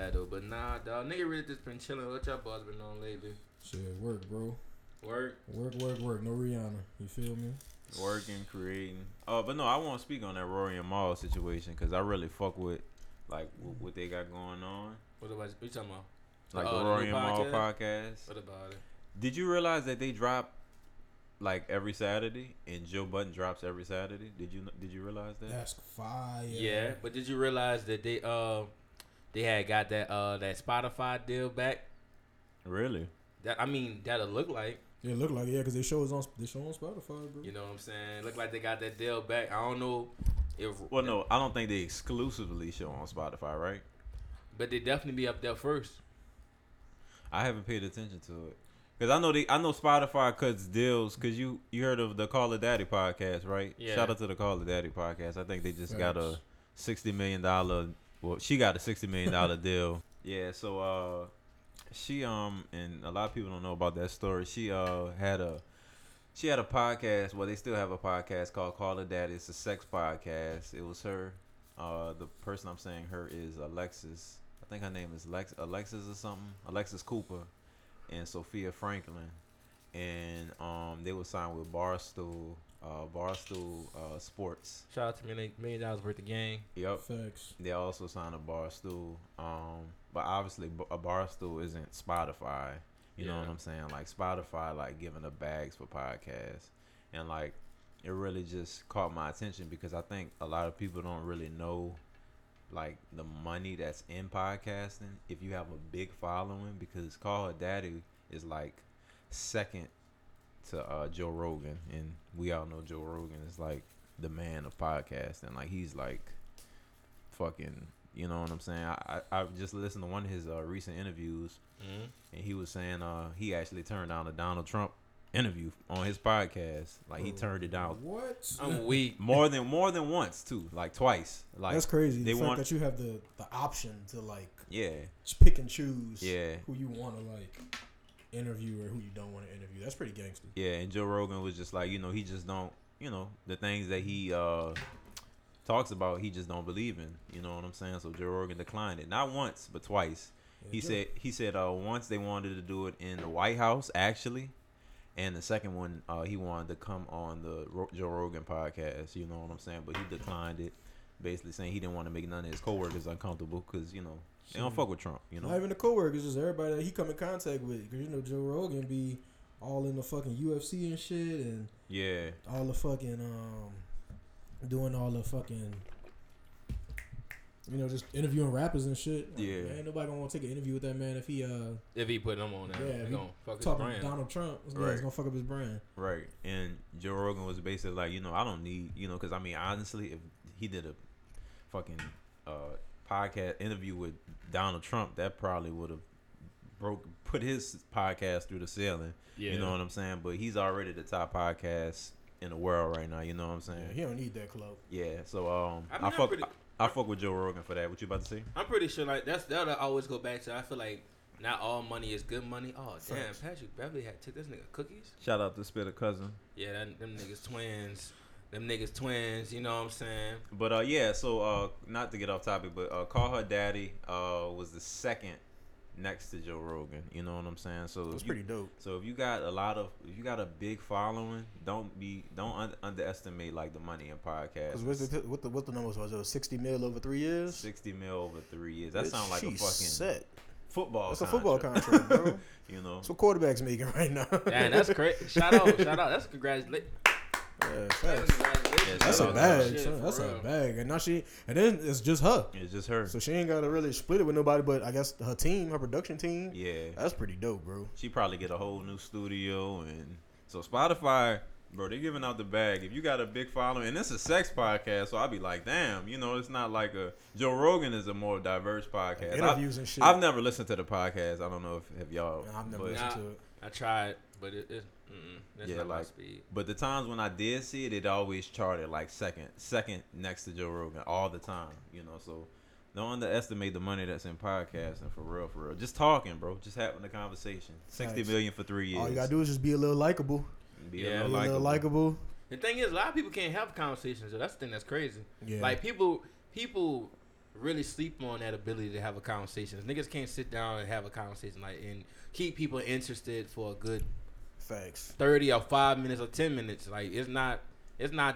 that though. But nah, dog, nigga really just been chilling. What y'all boys been on lately? Shit, work, bro. Work. No Rihanna. You feel me? Working, creating. But no, I won't speak on that Rory and Maul situation because I really fuck with like what they got going on. What about you talking about? Like the Rory and Maul podcast. What about it? Did you realize that they drop like every Saturday and Joe Budden drops every Saturday? Did you realize that? That's fire. Yeah, but did you realize that they had got that Spotify deal back? Really? That'll look like. Yeah, look like it, yeah, because they show on Spotify, bro. You know what I'm saying? Look like they got that deal back. I don't know if... Well, no, I don't think they exclusively show on Spotify, right? But they definitely be up there first. I haven't paid attention to it. Because I know Spotify cuts deals, because you heard of the Call Her Daddy podcast, right? Yeah. Shout out to the Call Her Daddy podcast. I think they just got a $60 million... Well, she got a $60 million deal. Yeah, so... She and a lot of people don't know about that story. She had a podcast. Well, they still have a podcast called Call Her Daddy. It's a sex podcast. It was her. The person I'm saying her is Alexis. I think her name is Alexis or something. Alexis Cooper and Sophia Franklin. And they were signed with Barstool Sports. Shout out to $1 million worth of game. Yep. Facts. They also signed a Barstool. But obviously a Barstool isn't Spotify. You know what I'm saying? Like Spotify, like giving the bags for podcasts, and like it really just caught my attention because I think a lot of people don't really know like the money that's in podcasting. If you have a big following, because Call Her Daddy is like second to Joe Rogan, and we all know Joe Rogan is like the man of podcasting. Like he's like fucking, you know what I'm saying? I just listened to one of his recent interviews, and he was saying he actually turned down a Donald Trump interview on his podcast. Like he turned it down. What? I'm weak. More than once too, like twice. Like that's crazy. The fact that you have the option to like pick and choose who you want to like interview or who you don't want to interview. That's pretty gangster. Yeah, and Joe Rogan was just like, he just don't, the things that he talks about, he just don't believe in. You know what I'm saying? So Joe Rogan declined it, not once but twice. Yeah, he said once they wanted to do it in the White House actually, and the second one he wanted to come on the Joe Rogan podcast. You know what I'm saying? But he declined it, basically saying he didn't want to make none of his coworkers uncomfortable because they don't fuck with Trump, Not even the coworkers, just everybody that he come in contact with. Because, Joe Rogan be all in the fucking UFC and shit. And all the fucking, doing all the fucking, just interviewing rappers and shit. Like, yeah. Man, nobody gonna want to take an interview with that man if he... if he put him on that. Yeah, he gonna fuck his brand. Donald Trump, right. He's gonna fuck up his brand. Right. And Joe Rogan was basically like, I don't need, because, honestly, if he did a fucking... podcast interview with Donald Trump, that probably would have put his podcast through the ceiling. Yeah. You know what I'm saying? But he's already the top podcast in the world right now. You know what I'm saying? Yeah, he don't need that clout. Yeah. So I fuck with Joe Rogan for that. What you about to say? I'm pretty sure like that'll always go back to. I feel like not all money is good money. Oh damn, Patrick Beverly took this nigga cookies. Shout out to Spitter Cousin. Yeah, them niggas twins. Them niggas twins, you know what I'm saying? But, not to get off topic, but Call Her Daddy was the second next to Joe Rogan. You know what I'm saying? So it's pretty dope. So if you got a big following, don't underestimate, like, the money in podcasts. What the numbers was? It was 60 mil over 3 years? 60 mil over 3 years. That sounds like a fucking... set. Football. That's a football contract, bro. That's what quarterbacks making right now. Damn, that's crazy. Shout out. That's congratulations. That's a bag. That's a bag. And now then it's just her. It's just her. So she ain't gotta really split it with nobody, but I guess her team, her production team. Yeah, that's pretty dope, bro. She probably get a whole new studio, and so Spotify, bro, they giving out the bag. If you got a big following, and it's a sex podcast, so I'll be like, damn, it's not like a Joe Rogan is a more diverse podcast. Like interviews and shit. I've never listened to the podcast. I don't know if y'all. I've never listened to it. I tried, but it that's not my speed. But the times when I did see it always charted like second next to Joe Rogan all the time, so don't underestimate the money that's in podcasting, for real. Just talking, bro, just having a conversation. 60 million for 3 years. All you gotta do is just be a little likable. Be a little likable. The thing is, a lot of people can't have conversations, so that's the thing that's crazy. Yeah. Like people really sleep on that ability to have a conversation. Niggas can't sit down and have a conversation like and keep people interested for a good facts 30 or 5 minutes or 10 minutes. Like it's not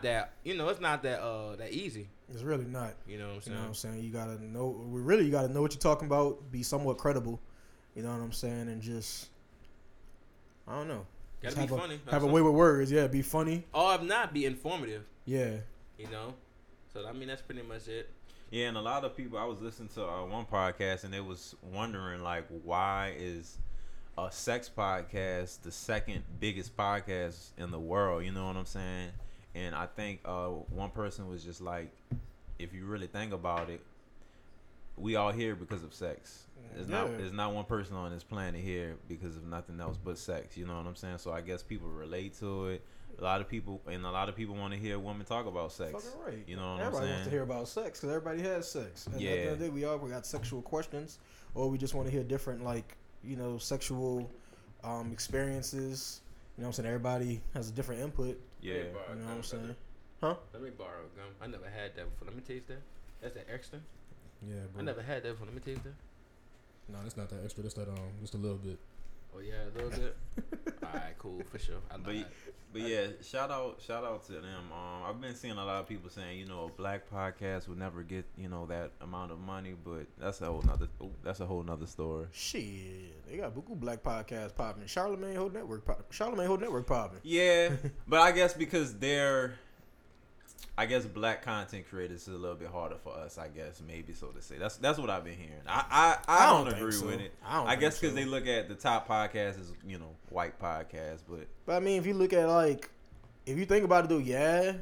that, you know, it's not that that easy. It's really not. You know what I'm saying? You know what I'm saying? You gotta know. We really gotta know what you're talking about. Be somewhat credible. You know what I'm saying? And just, I don't know. Gotta be funny. Have a way with words. Yeah, be funny. Or if not, be informative. Yeah. You know. So I mean, that's pretty much it. Yeah, and a lot of people. I was listening to one podcast, and they was wondering like, why is a sex podcast the second biggest podcast in the world? You know what I'm saying? And I think one person was just like, if you really think about it, we all here because of sex. There's not one person on this planet here because of nothing else but sex. You know what I'm saying? So I guess people relate to it. A lot of people want to hear women talk about sex. Fucking right. You know what I'm saying? Everybody wants to hear about sex because everybody has sex. And yeah. At the end of the day, we got sexual questions, or we just want to hear different, like, you know, sexual experiences. You know what I'm saying? Everybody has a different input. Yeah. You know what I'm saying? Huh? Let me borrow a gum. I never had that before. Let me taste that. That's that extra. Yeah, bro. I never had that before. Let me taste that. No, it's not that extra. That's that just a little bit. Oh yeah, a little bit. All right, cool, for sure. Yeah, shout out to them. I've been seeing a lot of people saying, you know, a black podcast would never get, you know, that amount of money, but that's a whole nother story. Shit, they got Buku black podcasts popping. Charlamagne whole network popping. Yeah, but I guess because they're. I guess black content creators is a little bit harder for us, I guess, maybe so to say. That's what I've been hearing. I don't agree with it. I guess because they look at the top podcasts as, you know, white podcasts. But I mean, if you look at, like, if you think about it, though, yeah,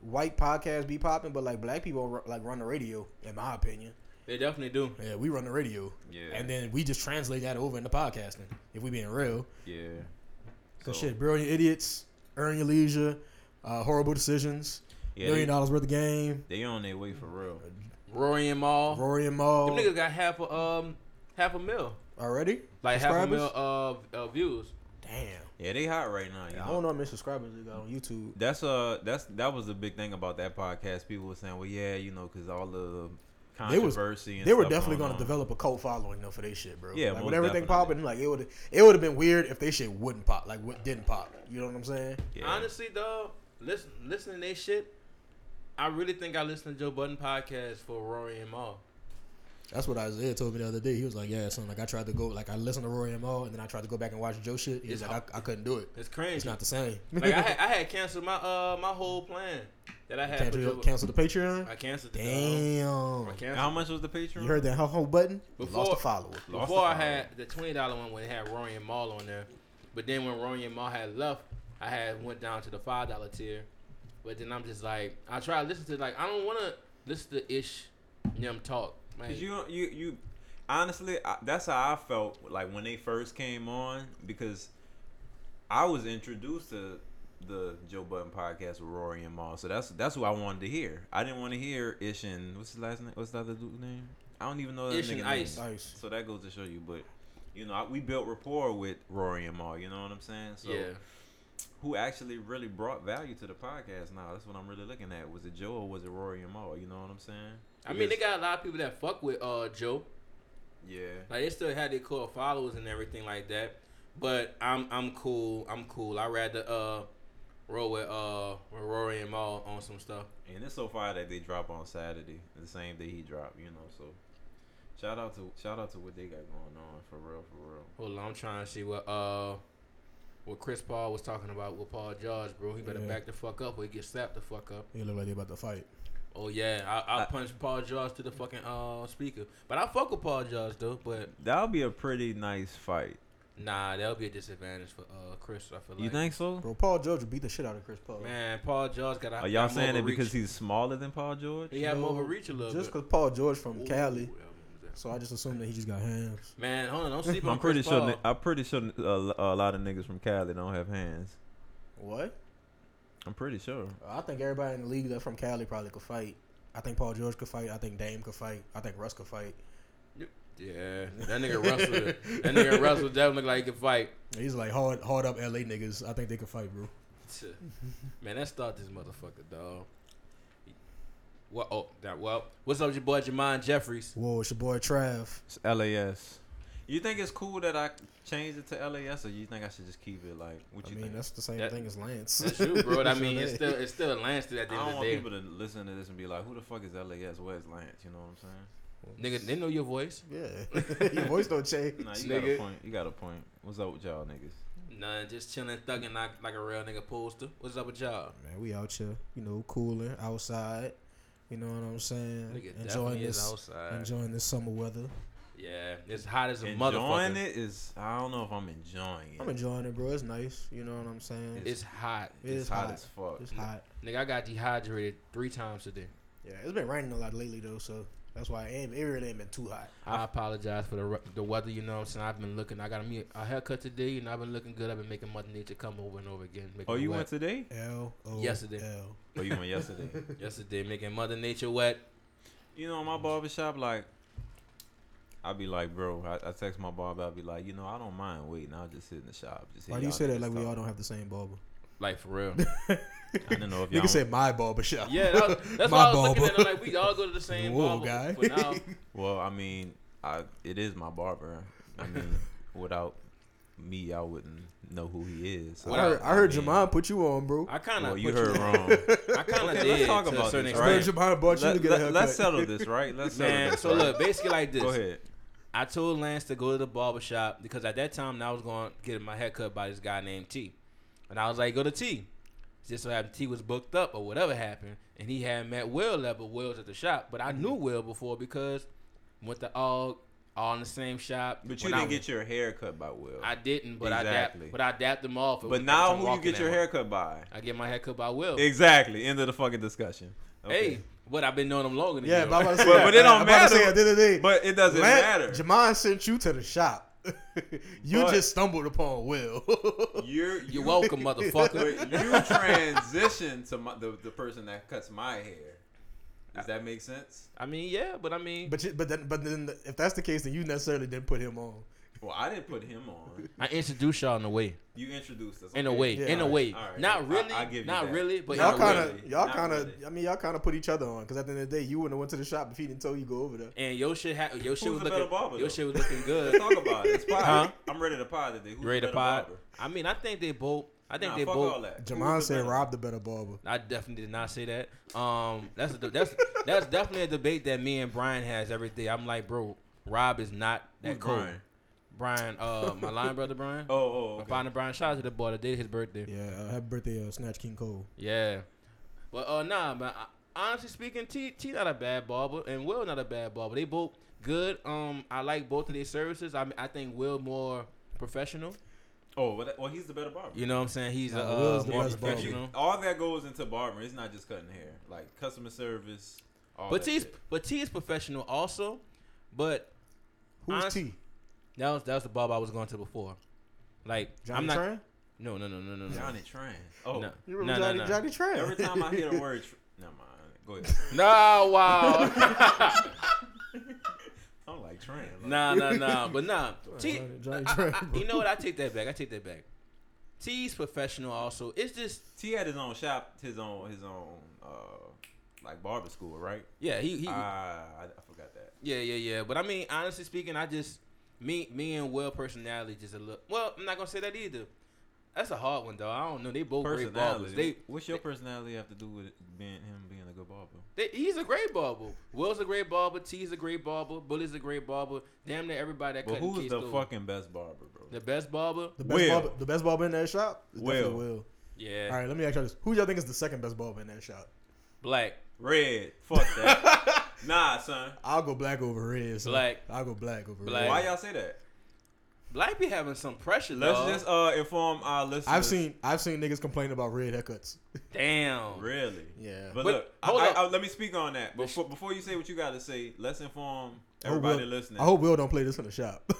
white podcasts be popping, but, like, black people, like, run the radio, in my opinion. They definitely do. Yeah, we run the radio. Yeah. And then we just translate that over into podcasting, if we being real. Yeah. Because shit, Brilliant Idiots, Earn Your Leisure, Horrible Decisions. Yeah, $1 million worth of game. They on their way for real. Rory and Maul. Them niggas got half a mil already. Like half a mil of views. Damn. Yeah, they hot right now. Yeah, I don't know how many subscribers they got on YouTube. That was the big thing about that podcast. People were saying, well, yeah, you know, because all the controversy. They were definitely going to develop a cult following though for their shit, bro. Yeah, like when everything popping, like it would have been weird if they shit wouldn't pop, like didn't pop. You know what I'm saying? Yeah. Honestly, dog, listening to their shit. I really think I listened to Joe Budden podcast for Rory and Maul. That's what Isaiah told me the other day. He was like, yeah, son, like I tried to go, like I listened to Rory and Maul, and then I tried to go back and watch Joe shit. He's like, I couldn't do it. It's crazy. It's not the same. Like I had canceled my my whole plan that I had. Canceled the Patreon? I canceled the Damn. How much was the Patreon? You heard that whole button? Lost a follower. Before I had the $20 one when it had Rory and Maul on there. But then when Rory and Maul had left, I had went down to the $5 tier. But then I'm just like, I try to listen to, like, I don't want to listen to Ish them talk. Like, cause you honestly, that's how I felt like when they first came on, because I was introduced to the Joe Budden podcast with Rory and Maul, so that's who I wanted to hear. I didn't want to hear Ish and what's his last name? What's the other dude's name? I don't even know that Ish nigga and Ice. Name. Ice. So that goes to show you, but you know, we built rapport with Rory and Maul. You know what I'm saying? So, yeah. Who actually really brought value to the podcast now? That's what I'm really looking at. Was it Joe or was it Rory and Maul? You know what I'm saying? I mean, they got a lot of people that fuck with Joe. Yeah. Like, they still had their core followers and everything like that. But I'm cool. I'd rather roll with Rory and Maul on some stuff. And it's so far that they drop on Saturday, the same day he dropped, you know, so... Shout out to what they got going on, for real, for real. Hold on, I'm trying to see what Chris Paul was talking about with Paul George, bro. He better back the fuck up or he get slapped the fuck up. He look like they about to fight. Oh, yeah. I punched Paul George to the fucking speaker. But I fuck with Paul George, though. But that'll be a pretty nice fight. Nah, that'll be a disadvantage for Chris, I feel like. You think so? Bro, Paul George would beat the shit out of Chris Paul. Man, Paul George got... Are y'all saying it because he's smaller than Paul George? He had more of a reach a little bit. Just because Paul George from Cali... So I just assume that he just got hands. Man, hold on, don't sleep on Chris Paul. I'm pretty sure a lot of niggas from Cali don't have hands. What? I'm pretty sure. I think everybody in the league that's from Cali probably could fight. I think Paul George could fight. I think Dame could fight. I think Russ could fight. Yeah, that nigga Russell. That nigga Russell definitely look like he could fight. He's like hard up LA niggas. I think they could fight, bro. Man, let's start this motherfucker, dog. Well, what's up, your boy Jermaine Jeffries? Whoa, it's your boy Trav. It's LAS. You think it's cool that I changed it to LAS, or you think I should just keep it like? What you think? That's the same thing as Lance. That's you, bro. I mean, it's still Lance at the end of the day. I don't want people to listen to this and be like, "Who the fuck is LAS? Where's Lance?" You know what I'm saying? Nigga, they know your voice. Yeah. Your voice don't change. Nah, you got a point. What's up with y'all niggas? None, just chilling, thugging like a real nigga poster. What's up with y'all? Man, we out here, you know, cooling outside. You know what I'm saying? Nigga, enjoying this outside. Enjoying this summer weather. Yeah, it's hot as a motherfucker. Enjoying it is, I don't know if I'm enjoying it. I'm enjoying it, bro. It's nice. You know what I'm saying? It's hot. It's hot as fuck. It's hot. Nigga, I got dehydrated 3 times today. Yeah, it's been raining a lot lately though, so. That's why it really ain't been too hot. I apologize for the weather, you know what I'm saying? I've been looking. I got a haircut today, and I've been looking good. I've been making Mother Nature come over and over again. Oh, you went today? Yesterday. Oh, you went yesterday? Yesterday, making Mother Nature wet. You know, my barbershop, like, I be like, bro, I text my barber. I be like, you know, I don't mind waiting. I'll just sit in the shop. Why do you say that like we all don't have the same barber? Like, for real. I don't know if y'all... You can say my barbershop. Yeah, that's why I was looking at it like, we all go to the same barber. But now, well, I mean, it is my barber. I mean, without me, I wouldn't know who he is. So I heard Jermaine put you on, bro. I kind of... Well, you heard wrong. I kind of did. Let's talk about this, right? Jermaine brought you to get a haircut. Let's settle this, right? So, look, basically like this. Go ahead. I told Lance to go to the barbershop because at that time, I was going to get my haircut by this guy named T. And I was like, go to T. Just so happened T was booked up or whatever happened, and he had met Will up, but Will's at the shop. But I knew Will before because went to all in the same shop. But you didn't get your hair cut by Will. I didn't, but exactly. I dapped them off. But now who you get your hair cut by? I get my hair cut by Will. Exactly. End of the fucking discussion. Okay. Hey. But I've been knowing them longer than you. Yeah, but it don't matter. But it doesn't matter. Jermaine sent you to the shop. You just stumbled upon Will. You're welcome, motherfucker. You transitioned to the person that cuts my hair. Does that make sense? I mean, yeah, but I mean, but then, if that's the case, then you necessarily didn't put him on. Well, I didn't put him on. I introduced y'all in a way. You introduced us in a way. Right. Not really, I give you that. But y'all kind of. Really. I mean, y'all kind of put each other on because at the end of the day, you wouldn't have went to the shop if he didn't tell you go over there. And your shit was looking good. Let's talk about it. It's pod. Huh? I'm ready to pod today. Who's ready to pod? Barber? I mean, I think they both. Jermaine said Rob the better barber. I definitely did not say that. That's definitely a debate that me and Brian has every day. I'm like, bro, Rob is not that cool. Brian, my line brother Brian. Okay. My partner Brian, shout out to the boy that did his birthday. Yeah, happy birthday, Snatch King Cole. Yeah. But man, honestly speaking, T not a bad barber and Will not a bad barber. They both good. I like both of their services. I think Will more professional. Well, he's the better barber. You know what I'm saying? He's more professional. All that goes into barber. It's not just cutting hair. Like customer service, all that shit. But T is professional also. But who's T? That was the barber I was going to before. Like Johnny Tran? No. Johnny Tran. Oh, no. You remember Johnny Tran? Every time I hear the word, never mind. Go ahead. No, wow. I'm like Tran. Like. Nah. But nah, Johnny Tran. You know what? I take that back. T's professional also. It's just T had his own shop, his own like barber school, right? Yeah, he. I forgot that. Yeah. But I mean, honestly speaking, I just. Me and Will personality just a little. Well, I'm not gonna say that either. That's a hard one though. I don't know. They both great barbers. What's your personality have to do with him being a good barber? He's a great barber. Will's a great barber. T's a great barber. Bully's a great barber. Damn near everybody that. But who's the fucking best barber, bro? The best barber. The best barber in that shop. Will. Yeah. All right. Let me ask y'all this. Who y'all think is the second best barber in that shop? Black. Red. Fuck that. Nah, son. I'll go black over red. Son. Black. Why y'all say that? Black be having some pressure. Let's just inform our listeners. I've seen niggas complain about red haircuts. Damn. Really? Yeah. But look, hold up. Let me speak on that. Before you say what you gotta say, let's inform everybody listening. I hope Will don't play this in the shop.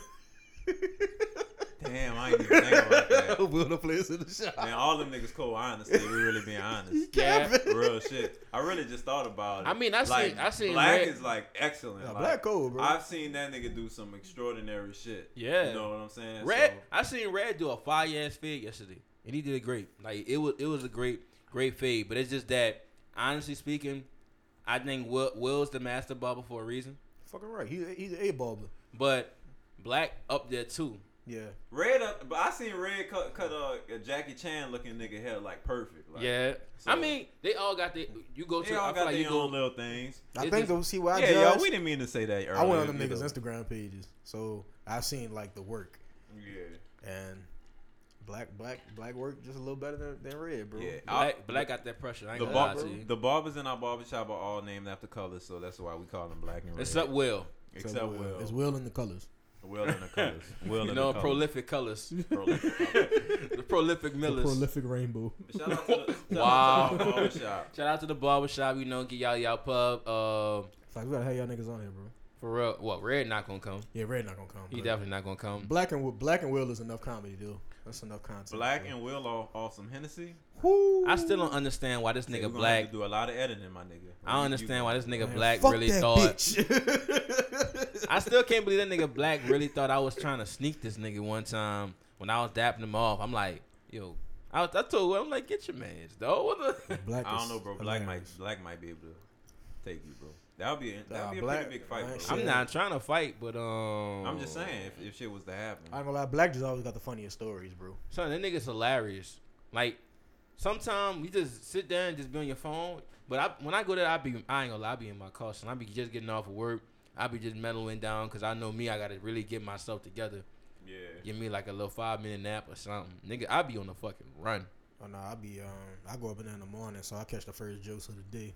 Damn, I ain't even think about that. Will the players in the shop. Man, all them niggas cold, honestly. We really being honest. Yeah. Real shit. I really just thought about it. I mean, I seen Black red. Is like excellent. Yeah, like, Black cold, bro. I've seen that nigga do some extraordinary shit. Yeah. You know what I'm saying? Red. So, I seen Red do a fire ass fade yesterday. And he did great. Like it was a great fade. But it's just that, honestly speaking, I think Will's the master barber for a reason. Fucking right. He's an A barber. But Black up there too. Yeah. Red up, but I seen Red cut a Jackie Chan looking nigga hair like perfect. Like, yeah. So, I mean, they all got their. You go to. They all I got like their own little things. I think they'll see why. Yeah, y'all. We didn't mean to say that earlier. I went on them niggas' Instagram pages, so I seen like the work. Yeah. And Black work just a little better than Red, bro. Yeah, Black got that pressure. I ain't gonna lie to you. The barbers in our barbershop are all named after colors, so that's why we call them Black and Red. Except Will. Except Will. It's Will in the colors. Well in the colors. Well, you know, prolific colors. Prolific colors. The prolific Millers. The prolific rainbow. Shout out to the barbershop. Shout out to the barbershop. You know, get y'all pub. It's like we gotta have y'all niggas on here, bro. For real. What? Red not gonna come. Yeah, Red not gonna come. He definitely not gonna come. Black and Will is enough comedy, dude. That's enough content. Black and Will are awesome. Hennessy. Woo. I still don't understand why this nigga Black do a lot of editing, my nigga. I don't understand why this nigga Black really thought. I still can't believe that nigga Black really thought I was trying to sneak this nigga one time when I was dapping him off. I'm like, yo, I told him, I'm like, get your man's though. I don't know, bro. Black might be able to take you, bro. That would be a pretty big fight, bro. I'm not trying to fight, but I'm just saying if shit was to happen. I ain't gonna lie, Black just always got the funniest stories, bro. Son, that nigga's hilarious. Like, sometimes you just sit there and just be on your phone. But when I go there, I be in my car, son. I be just getting off of work. I be just meddling down because I know me, I gotta really get myself together. Yeah. Give me like a little 5-minute nap or something. Nigga, I be on the fucking run. Oh no, I go up in the morning, so I catch the first jokes of the day.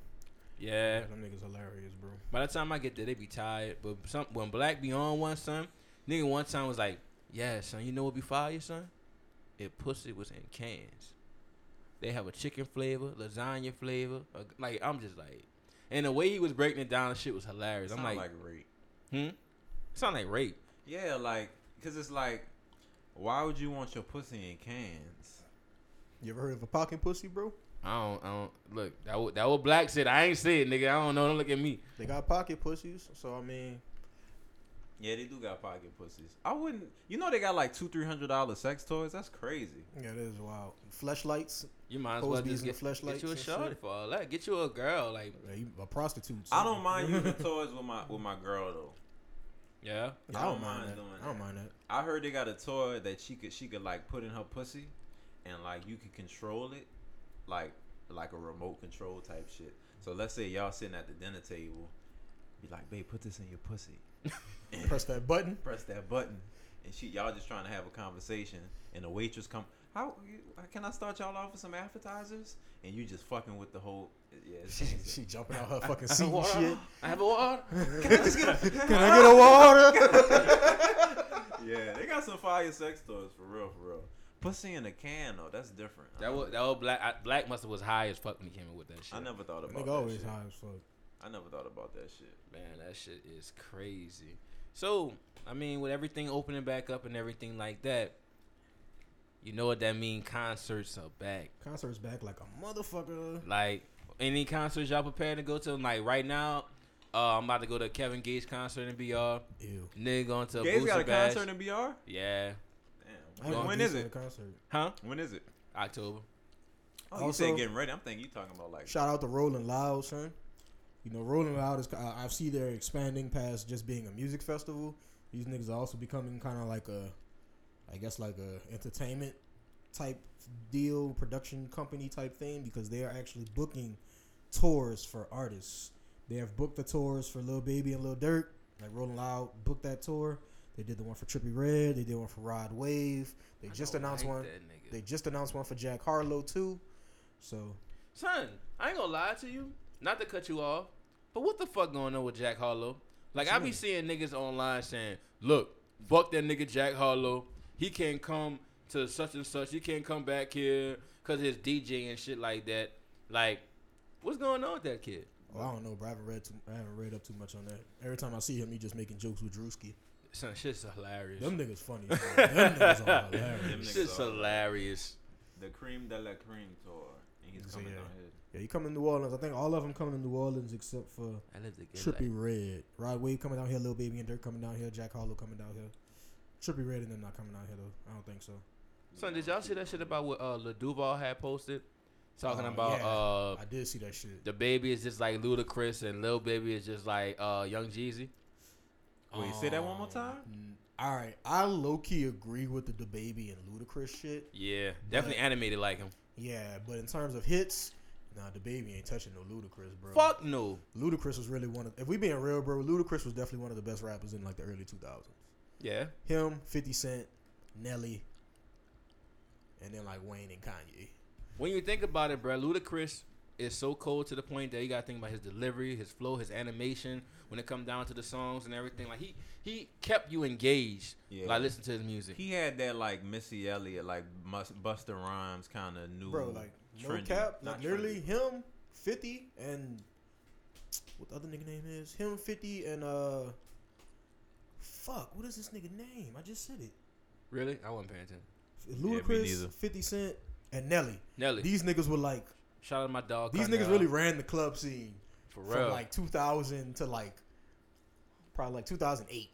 Yeah, them niggas hilarious, bro. By the time I get there, they be tired. But when Black be on one, son, nigga one time was like, yeah, son, you know what be fire, son? If pussy was in cans. They have a chicken flavor, lasagna flavor. Like, I'm just like, and the way he was breaking it down, shit was hilarious. I'm like rape. Sound like rape. Yeah, like, because it's like, why would you want your pussy in cans? You ever heard of a pocket pussy, bro? I don't look. That what Black said. I ain't said, nigga. I don't know. Don't look at me. They got pocket pussies, so I mean, yeah, they do got pocket pussies. I wouldn't. You know, they got like $200-$300 sex toys. That's crazy. Yeah, that is wild. Fleshlights. You might as well just get you a shorty for all that. Get you a girl, like a prostitute. I don't mind using toys with my girl though. Yeah, I don't mind that. I heard they got a toy that she could like put in her pussy, and like you could control it. Like a remote control type shit. So let's say y'all sitting at the dinner table, be like, babe, put this in your pussy. Press that button. And y'all just trying to have a conversation, and the waitress come. How can I start y'all off with some appetizers? And you just fucking with the whole. Yeah, she jumping out her fucking seat and shit. I have a water. Can I get a water? Yeah, they got some fire sex toys for real. Pussy in a can though, that's different. That old Black must have was high as fuck when he came in with that shit. I never thought about that. Nigga always high as fuck. I never thought about that shit. Man, that shit is crazy. So, I mean, with everything opening back up and everything like that, you know what that mean? Concerts are back. Concerts back like a motherfucker. Like any concerts y'all prepared to go to? Like right now, I'm about to go to a Kevin Gates concert in BR. Ew. Nigga going to a Gates got a bash. Concert in BR? Yeah. When is it? Huh? When is it? October. Oh, you also, said getting ready. I'm thinking you talking about like. Shout out to Rolling Loud, son. You know, Rolling Loud is. I see they're expanding past just being a music festival. These niggas are also becoming kind of like I guess like a entertainment type deal, production company type thing, because they are actually booking tours for artists. They have booked the tours for Lil Baby and Lil Durk. Like Rolling Loud booked that tour. They did the one for Trippie Redd. They did one for Rod Wave. They just announced one for Jack Harlow too. So, son, I ain't gonna lie to you. Not to cut you off, but what the fuck going on with Jack Harlow? Like, I be seeing niggas online saying, "Look, fuck that nigga Jack Harlow. He can't come to such and such. He can't come back here because his DJ and shit like that." Like, what's going on with that kid? Oh, I don't know, bro. I haven't read up too much on that. Every time I see him, he just making jokes with Drewski. Son, shit's hilarious. Them niggas funny. Them niggas are hilarious. Them niggas shit's hilarious. The Cream de la Cream tour. And he's coming down here. Yeah, he coming to New Orleans. I think all of them coming to New Orleans except for Trippie Redd. Rod Wave coming down here. Lil Baby and Durk coming down here. Jack Harlow coming down here. Trippie Redd and them not coming down here, though. I don't think so. Son, did y'all see that shit about what LaDuval had posted? talking about I did see that shit. The Baby is just like Ludacris, and Lil Baby is just like Young Jeezy. Wait, say that one more time. All right, I low key agree with the Baby and Ludacris shit. Yeah, definitely animated like him. Yeah, but in terms of hits, nah, the Baby ain't touching no Ludacris, bro. Fuck no. Ludacris was really one of, if we being real, bro, Ludacris was definitely one of the best rappers in like the early 2000s. Yeah. Him, 50 Cent, Nelly, and then like Wayne and Kanye. When you think about it, bro, Ludacris is so cold to the point that you gotta think about his delivery, his flow, his animation when it comes down to the songs and everything. Like he kept you engaged. Yeah. Like listen to his music. He had that like Missy Elliott, like Busta Rhymes kind of new. Bro, like trendy. No cap, like literally trendy. Him, 50, and what the other nigga name is? Him, 50, and fuck, what is this nigga name? I just said it. Really? I wasn't paying attention. Ludacris, 50 Cent, and Nelly. These niggas were like, shout out to my dog. These niggas really ran the club scene for real. From like 2000 to like probably like 2008.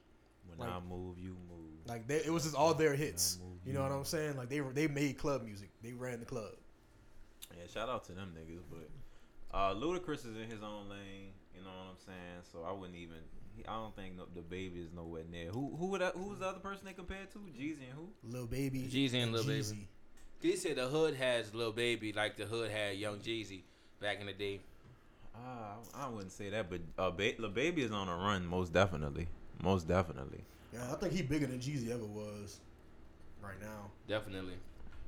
When I move, you move. Like it was just all their hits. Move, you know what I'm saying? Like they made club music. They ran the club. Yeah, shout out to them niggas. But Ludacris is in his own lane. You know what I'm saying? So I wouldn't even. I don't think the Baby is nowhere near. Who's the other person they compared to? Jeezy and who? Lil Baby. Jeezy and Lil Baby. They said the hood has Lil Baby like the hood had Young Jeezy back in the day. I wouldn't say that, but Lil Baby is on a run, most definitely. Yeah, I think he bigger than Jeezy ever was right now. Definitely.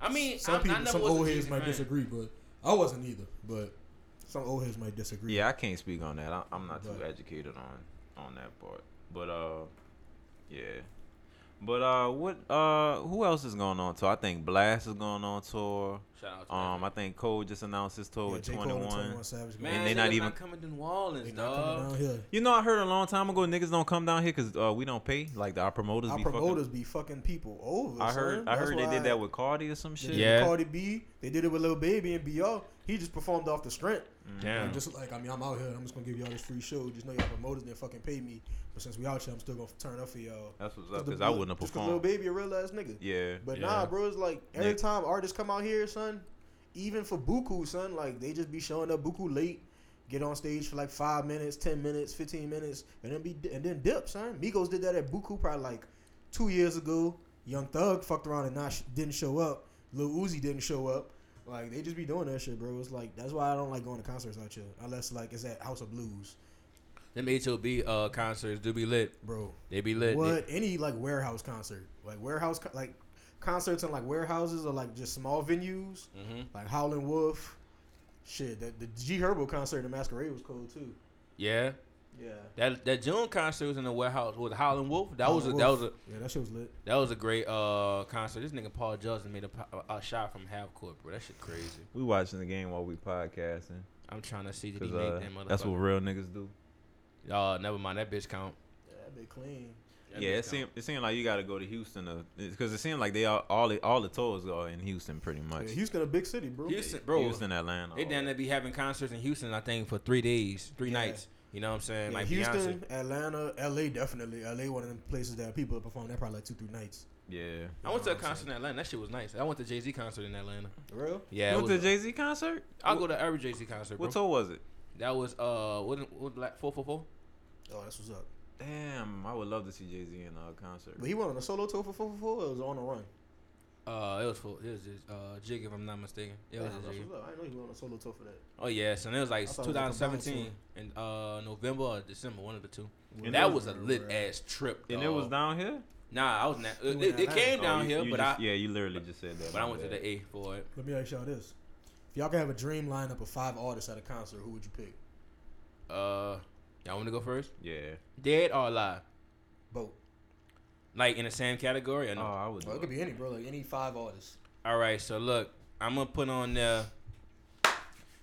I mean, some old heads might disagree, but I wasn't either. But some old heads might disagree. Yeah, I can't speak on that. I'm not too educated on that part. But yeah. But who else is going on tour? I think Blast is going on tour. Shout out to I think Cole just announced his tour with 21 Savage. Man, and they're not even coming to New Orleans, dog. You know, I heard a long time ago niggas don't come down here because we don't pay. Like our promoters be fucking people over. I heard they did that with Cardi or some shit. Yeah, Cardi B. They did it with Lil Baby and B.O. He just performed off the strength. Damn. Just like, I mean, I'm out here. I'm just gonna give y'all this free show. Just know y'all promoters didn't fucking pay me. But since we out here, I'm still gonna turn up for y'all. That's what's up. Cause I wouldn't have performed. Just cause Lil Baby a real ass nigga. Yeah. But nah, bro, it's like every time artists come out here, son. Even for Buku, son, like they just be showing up Buku late, get on stage for like 5 minutes, 10 minutes, 15 minutes, and then dip, son. Migos did that at Buku probably like 2 years ago. Young Thug fucked around and didn't show up. Lil Uzi didn't show up. Like, they just be doing that shit, bro. It's like, that's why I don't like going to concerts out here. Unless, like, it's at House of Blues. Them H.O.B. concerts do be lit. Bro. They be lit. What? Any, like, warehouse concert. Like, concerts in, like, warehouses or, like, just small venues. Mm-hmm. Like, Howlin' Wolf. Shit, the G Herbo concert in Masquerade was cool, too. Yeah. Yeah. That June concert was in the warehouse with Howlin' Wolf. Yeah, that shit was lit. That was a great concert. This nigga Paul George made a shot from half court, bro. That shit crazy. We watching the game while we podcasting. I'm trying to see that he make that motherfucker. That's what real niggas do. Never mind that bitch count. Yeah, that bitch clean. It seemed like you got to go to Houston because it seemed like they all the tours are in Houston pretty much. Yeah, Houston, a big city, bro. Houston, Atlanta. They down there be havhaving concerts in Houston, I think, for 3 days, nights. You know what I'm saying? Yeah, like Houston, Beyonce. Atlanta, L.A. definitely. L.A. one of them places that people perform that probably like 2-3 nights. Yeah. I went to a concert in Atlanta. That shit was nice. I went to Jay-Z concert in Atlanta. Real? Yeah. You went to a Jay-Z concert? I'll go to every Jay-Z concert, bro. What tour was it? That was, like 444? Oh, that's what's up. Damn, I would love to see Jay-Z in a concert. But he went on a solo tour for 444 or was it on a run? It was Jig, if I'm not mistaken. Yeah, it was Jig. I didn't know he went on a solo tour for that. Oh, yeah. So it was like 2017 in November or December, one of the two. And that was a lit-ass trip, dog. And it was down here? Nah, I was not. It came down here, but I... Yeah, you literally just said that. But I went to the A for it. Let me ask y'all this. If y'all could have a dream lineup of 5 artists at a concert, who would you pick? Y'all want to go first? Yeah. Dead or alive? Both. Like in the same category? Or no? Oh, I would. Well, it could be any, bro. Like any 5 artists. All right, so look, I'm gonna put on the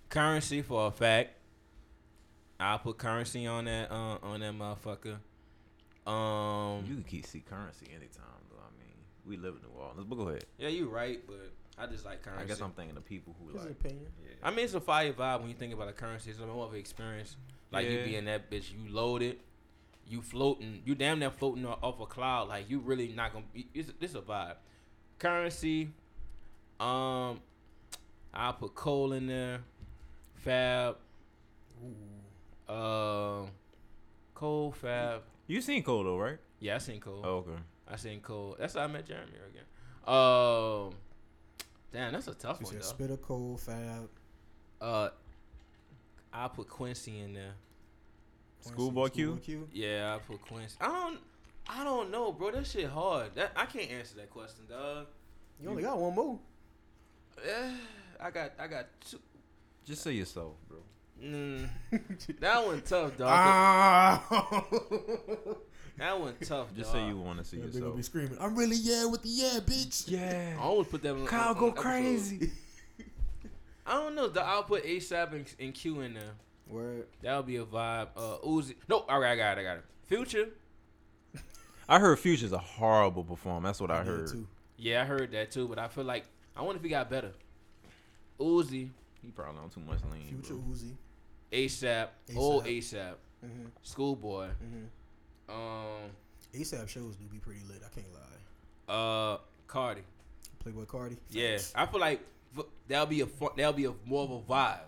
Currency for a fact. I'll put Currency on that motherfucker. You can see Currency anytime, though. I mean, we live in New Orleans, but go ahead. Yeah, you right, but I just like Currency. I guess I'm thinking of people who like. Opinion. Yeah. I mean, it's a fire vibe when you think about a Currency. It's more of an experience. Like you be in that bitch, you loaded. You floating, you damn near floating off a cloud. Like you really not gonna. This a vibe. Currency. I put Cole in there. Fab. Ooh. Cole, Fab. You seen Cole though, right? Yeah, I seen Cole. Oh, okay. I seen Cole. That's how I met Jeremy again. Damn, that's a tough one though. Spitter, Cole, Fab. I put Quincy in there. Schoolboy Q? Yeah, I put Quincy. I don't know, bro. That shit hard. I can't answer that question, dog. You only got one more. I got two. Just say yourself, bro. That one tough, dog. That one tough, dog. Just say you want to see yourself. They're gonna be screaming, I'm really yeah with the yeah, bitch. Yeah. I always put that one. Kyle go crazy. I don't know, dog. I'll put ASAP and Q in there. Word. That'll be a vibe. Uzi. No, all right, I got it. Future. I heard Future's a horrible performer. That's what I heard. Too. Yeah, I heard that too, but I feel like I wonder if he got better. Uzi. He probably on too much lean. Future, bro. Uzi. ASAP. Old ASAP. Mm-hmm. Schoolboy. Mm-hmm. ASAP shows do be pretty lit. I can't lie. Cardi. Playboy Cardi. Yeah, I feel like that'll be a more of a vibe.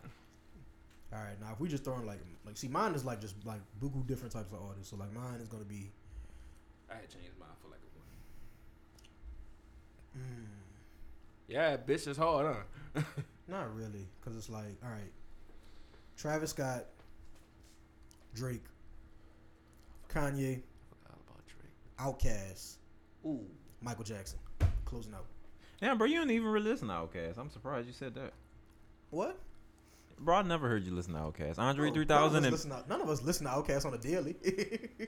All right, now if we just throwing like see mine is like just like Buku different types of artists. So like mine is gonna be. I had changed mine for like a one. Yeah, bitch is hard, huh? Not really, cause it's like all right, Travis Scott, Drake, Kanye, I forgot about Drake, OutKast, ooh, Michael Jackson, closing out. Damn, bro, you don't even really listen to OutKast. I'm surprised you said that. What? Bro, I never heard you listen to OutKast. Andre 3000 none of us listen to OutKast on a daily.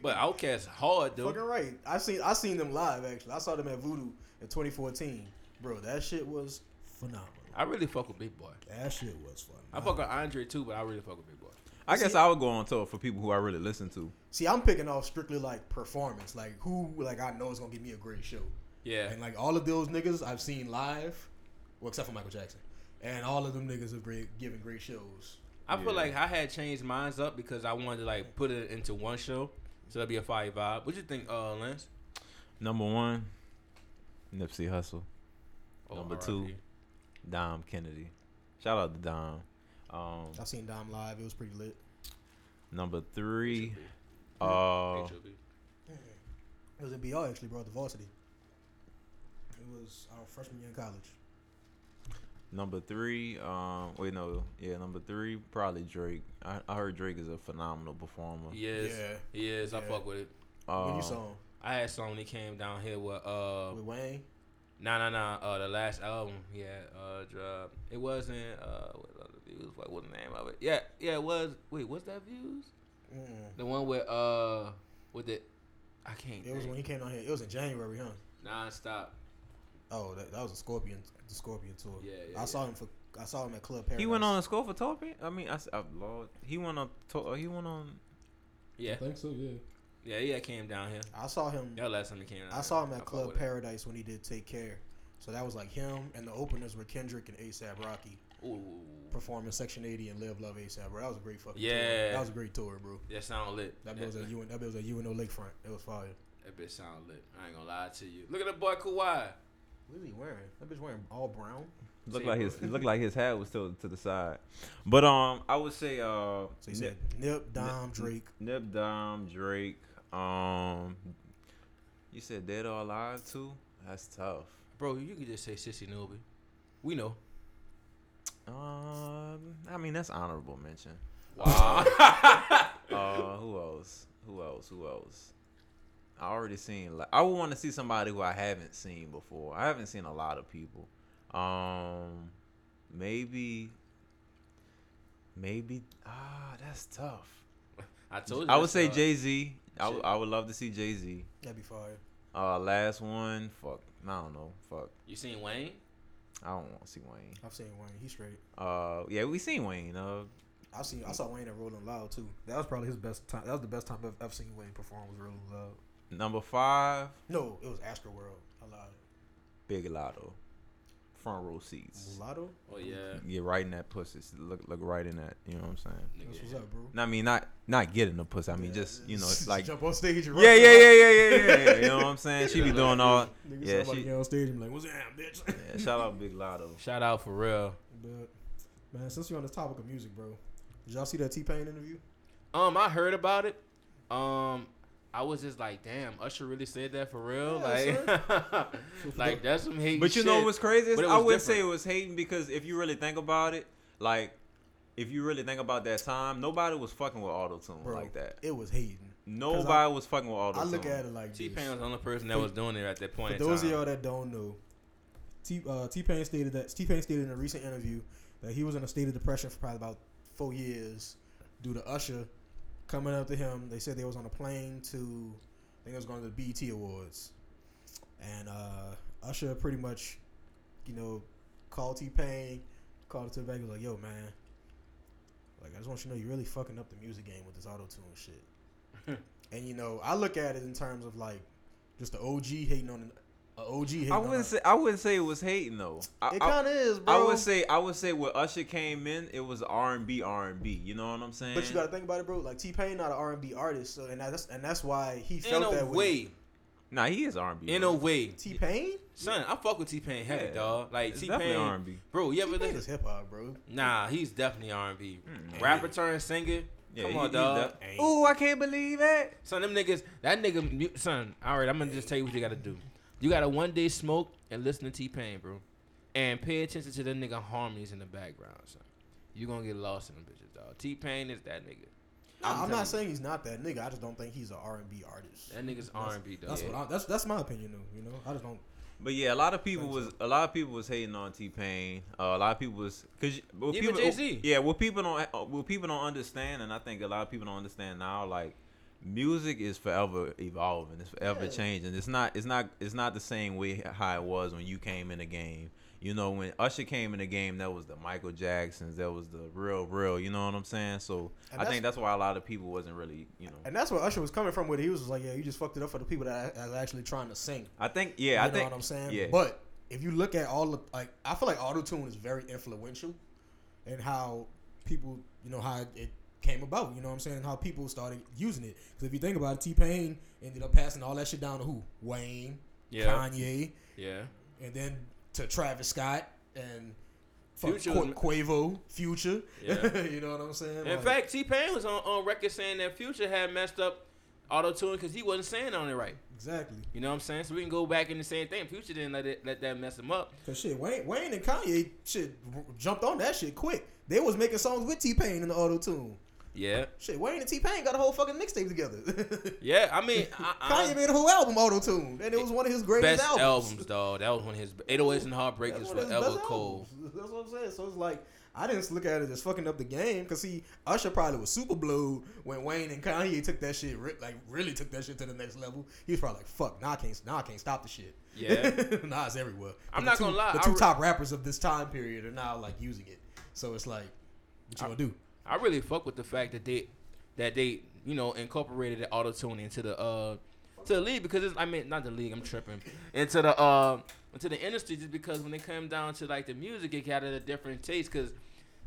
But OutKast hard though. Fucking right. I seen them live actually. I saw them at Voodoo in 2014. Bro, that shit was phenomenal. I really fuck with Big Boi. That shit was fun. I fuck with Andre too, but I really fuck with Big Boi. I guess I would go on tour for people who I really listen to. See, I'm picking off strictly like performance, like who like I know is gonna give me a great show. Yeah. And like all of those niggas I've seen live, well except for Michael Jackson. And all of them niggas have giving great shows. I feel like I had changed mines up because I wanted to like put it into one show, so that'd be a fire vibe. What you think, Lance? Number one, Nipsey Hussle. Number two, Dom Kennedy. Shout out to Dom. I've seen Dom live. It was pretty lit. Number three, it was in BR actually, bro. At the Varsity. It was our freshman year in college. Number three, number three, probably Drake. I heard Drake is a phenomenal performer. Yes. Yeah. He is. Yeah. I fuck with it. When you saw him? I had someone he came down here with Wayne? Nah. The last album he had dropped. It wasn't what's the name of it? Yeah, it was. Wait, what's that Views? Mm. The one with it. I can't. It was when he came down here. It was in January, huh? Non-stop. Oh, that was a Scorpion. The Scorpion tour. Yeah, I saw him at Club Paradise. He went on a score for Torpy. I mean, He went on. Yeah, I think so. Yeah. He came down here. I saw him. That last time he came down. I saw him at Club Paradise when he did Take Care. So that was like him, and the openers were Kendrick and ASAP Rocky. Ooh. Performing Section 80 and Live Love ASAP, bro. That was a great fucking tour. That was a great tour, bro. That sound lit. That was at UNO Lakefront. It was fire. That bitch sound lit. I ain't gonna lie to you. Look at that boy Kawhi. What is he wearing? That bitch wearing all brown. Looked like his hat was still to the side. But I would say so you said Nip, Dom, Drake. Nip, Dom, Drake. You said Dead or Alive too? That's tough. Bro, you could just say Sissy Newby. We know. I mean that's honorable mention. Wow. Who else? I already seen. Like, I would want to see somebody who I haven't seen before. I haven't seen a lot of people. Maybe. That's tough. I told you. I would say Jay-Z. I would love to see Jay-Z. That'd be fire. Last one. Fuck. I don't know. Fuck. You seen Wayne? I don't want to see Wayne. I've seen Wayne. He's straight. Yeah, we seen Wayne. I saw Wayne at Rolling Loud too. That was probably his best time. That was the best time I've seen Wayne perform was Rolling Loud. Number five. No, it was Astroworld. I lied. Big Lotto. Front row seats. Lotto? Oh, yeah. Yeah, right in that pussy. Look right in that. You know what I'm saying? That's what's up, bro. No, I mean, not getting the pussy. I mean, just, you know, it's like. Jump on stage and yeah. You know what I'm saying? She be doing all. Nigga, somebody get on stage and be like, what's that, bitch? Yeah, shout out Big Lotto. Shout out for real. But man, since you're on the topic of music, bro, did y'all see that T-Pain interview? I heard about it. I was just like, damn, Usher really said that for real? Yeah, like, like that's some hating shit. But you know what's crazy? I wouldn't say it was hating because if you really think about it, like, if you really think about that time, nobody was fucking with auto-tune like that. It was hating. Nobody was fucking with auto-tune. I look at it like T-Pain was the only person that was doing it at that point in time. For those of y'all that don't know, T-Pain stated that T-Pain stated in a recent interview that he was in a state of depression for probably about 4 years due to Usher coming up to him. They said they was on a plane to, I think it was going to the BET Awards. And Usher pretty much, you know, called T-Pain, called it to the back, was like, yo, man, like, I just want you to know you're really fucking up the music game with this auto-tune shit. And, you know, I look at it in terms of, like, just the OG hating on the OG hating I wouldn't say it was hating, though. It kind of is, bro. I would say when Usher came in, it was R&B. You know what I'm saying? But you got to think about it, bro. Like, T-Pain not an R&B artist, so and that's why he felt that way. Nah, he is R&B. In a way. T-Pain? Son, I fuck with T-Pain heavy, dog. Like, it's T-Pain. Definitely R&B. Bro, you ever T-Pain is hip-hop, bro. Nah, he's definitely R&B. Mm-hmm. Rapper turned singer. Yeah, come on, dog. Ooh, I can't believe it. Son, them niggas, that nigga, son, all right, I'm going to just tell you what you got to do. You got to one day smoke and listen to T-Pain, bro. And pay attention to them nigga harmonies in the background, son. You're going to get lost in them bitches, dog. T-Pain is that nigga. I'm not saying he's not that nigga. I just don't think he's an R&B artist. That nigga's R&B though. That's my opinion though. You know, I just don't. But yeah, a lot of people was hating on T-Pain. A lot of people was Jay-Z. Yeah, what people don't understand, and I think a lot of people don't understand now. Like, music is forever evolving. It's forever changing. It's not the same way how it was when you came in the game. You know, when Usher came in the game, that was the Michael Jacksons, that was the real, you know what I'm saying? So, I think that's why a lot of people wasn't really, you know. And that's where Usher was coming from with it. He was like, yeah, you just fucked it up for the people that are actually trying to sing. I think. You know what I'm saying? Yeah. But if you look at I feel like auto-tune is very influential in how people, you know, how it came about, you know what I'm saying? How people started using it. Because if you think about it, T-Pain ended up passing all that shit down to who? Wayne, Kanye. Yeah. And then to Travis Scott and Future, Quavo, Future. Yeah. You know what I'm saying? In fact, T-Pain was on record saying that Future had messed up auto-tune because he wasn't saying on it right. Exactly. You know what I'm saying? So we can go back and the same thing. Future didn't let that mess him up. Because shit, Wayne and Kanye shit jumped on that shit quick. They was making songs with T-Pain in the auto-tune. Yeah. Shit, Wayne and T-Pain got a whole fucking mixtape together. Yeah, I mean, Kanye made a whole album auto-tuned, and it was one of his greatest albums. Best albums, dog. That was one of his 808s and Heartbreakers forever cold. That's what I'm saying. So it's like, I didn't look at it as fucking up the game, because see, Usher probably was super blowed when Wayne and Kanye took that shit, like really took that shit to the next level. He was probably like, fuck, nah, I can't stop the shit. Yeah. Nah, it's everywhere. I'm not going to lie. The two top rappers of this time period are now like using it. So it's like, what you going to do? I really fuck with the fact that they you know, incorporated the auto-tune into the league, because it's, I mean, not the league, I'm tripping, into the industry, just because when they come down to like the music, it got a different taste, because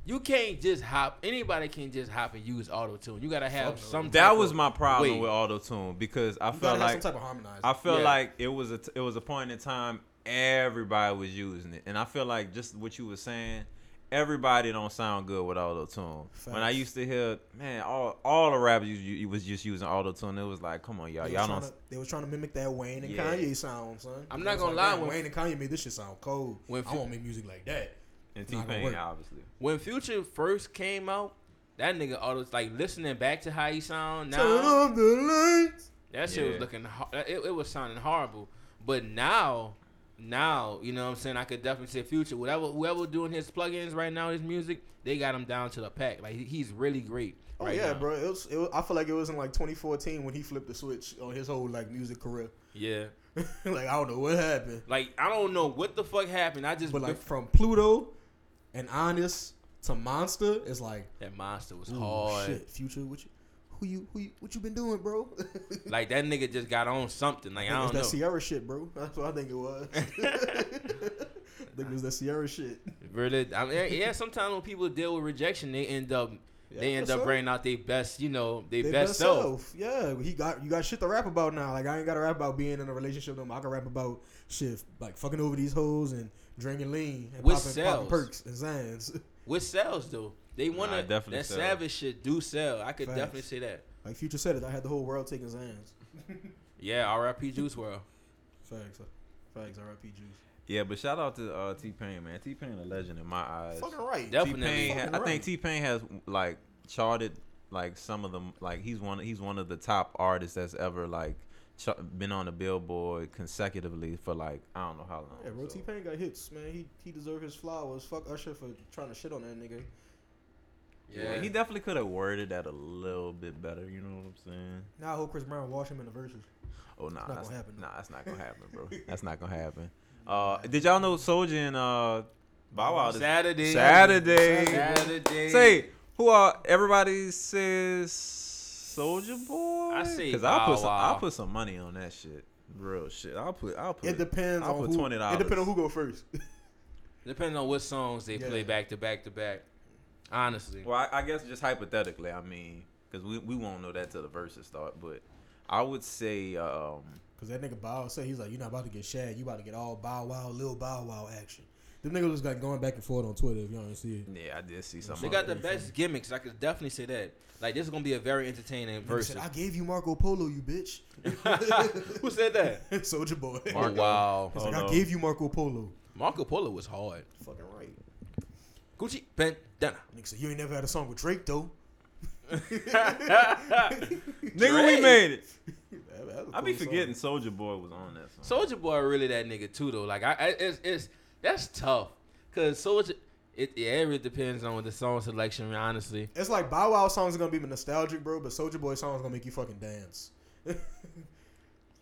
you can't just hop. Anybody can't just hop and use auto-tune. You gotta have some. That was my problem with auto-tune, because I felt like some type of harmonizing. I felt like it was a point in time everybody was using it, and I feel like just what you were saying. Everybody don't sound good with auto-tune. Facts. When I used to hear, man, all the rappers you was just using auto-tune, it was like, come on, y'all don't. They was trying to mimic that Wayne and Kanye sound, son. I'm not gonna lie, Wayne and Kanye made this shit sound cold. I won't make music like that. And T-Pain, obviously. When Future first came out, that nigga auto, like, listening back to how he sound now. Turn on the lights. That shit was looking. It was sounding horrible, but now. You know what I'm saying? I could definitely say Future. Whoever doing his plugins right now, his music, they got him down to the pack. Like, he's really great. Oh, right now. Bro. It was, I feel like it was in, like, 2014 when he flipped the switch on his whole, like, music career. Yeah. Like, I don't know what happened. Like, I don't know what the fuck happened. But, like, from Pluto and Honest to Monster, it's like. That Monster was hard. Shit, Future, what you? What you been doing, bro? Like, that nigga just got on something. Like, I don't know. It's that Sierra shit, bro. That's what I think it was. I think it was that Sierra shit. Really? I mean, yeah, sometimes when people deal with rejection, they end up They end up bringing out their best, you know, their best self. Yeah, you got shit to rap about now. Like, I ain't got to rap about being in a relationship no more. I can rap about shit like fucking over these hoes and drinking lean and popping perks and Zans. Which sells though? They wanna that sell. Savage shit do sell. I could definitely say that. Like Future said it, I had the whole world taking Zans. Yeah, R.I.P. Juice World. Facts, R.I.P. Juice. Yeah, but shout out to T-Pain, man. T-Pain a legend in my eyes. Fucking right. Definitely. I think T-Pain has like charted like some of them. Like he's one of the top artists that's ever like been on the Billboard consecutively for like I don't know how long. Yeah, bro, so. T-Pain got hits, man. He deserved his flowers. Fuck Usher for trying to shit on that nigga. Yeah, he definitely could have worded that a little bit better. You know what I'm saying? Now I hope Chris Brown wash him in the verses. Oh nah, that's not gonna happen, bro. That's not gonna happen. Did y'all know Soulja and Bow Wow Saturday? Say who are everybody says Soulja Boy? I say because I'll put some money on that shit. Real shit. I'll put. It depends on who. $20. It depends on who go first. Depending on what songs they play back to back to back. Honestly. Well, I guess just hypothetically. I mean, because we won't know that till the verses start. But I would say. Because that nigga Bow said, he's like, you're not about to get shagged. You about to get all Bow Wow, Lil Bow Wow action. Them niggas was like going back and forth on Twitter if y'all didn't see it. Yeah, I did see something. They got the best gimmicks. I could definitely say that. Like, this is going to be a very entertaining verse. I gave you Marco Polo, you bitch. Who said that? Soulja Boy. Wow. He's like, I gave you Marco Polo. Marco Polo was hard. Fucking right. Gucci, bandana. Nigga said, you ain't never had a song with Drake, though. Nigga, we made it. I be forgetting Soulja Boy was on that song. Soulja Boy really that nigga too though. Like it's that's tough because Soulja it really depends on the song selection. Honestly, it's like Bow Wow songs are gonna be nostalgic, bro, but Soulja Boy songs gonna make you fucking dance.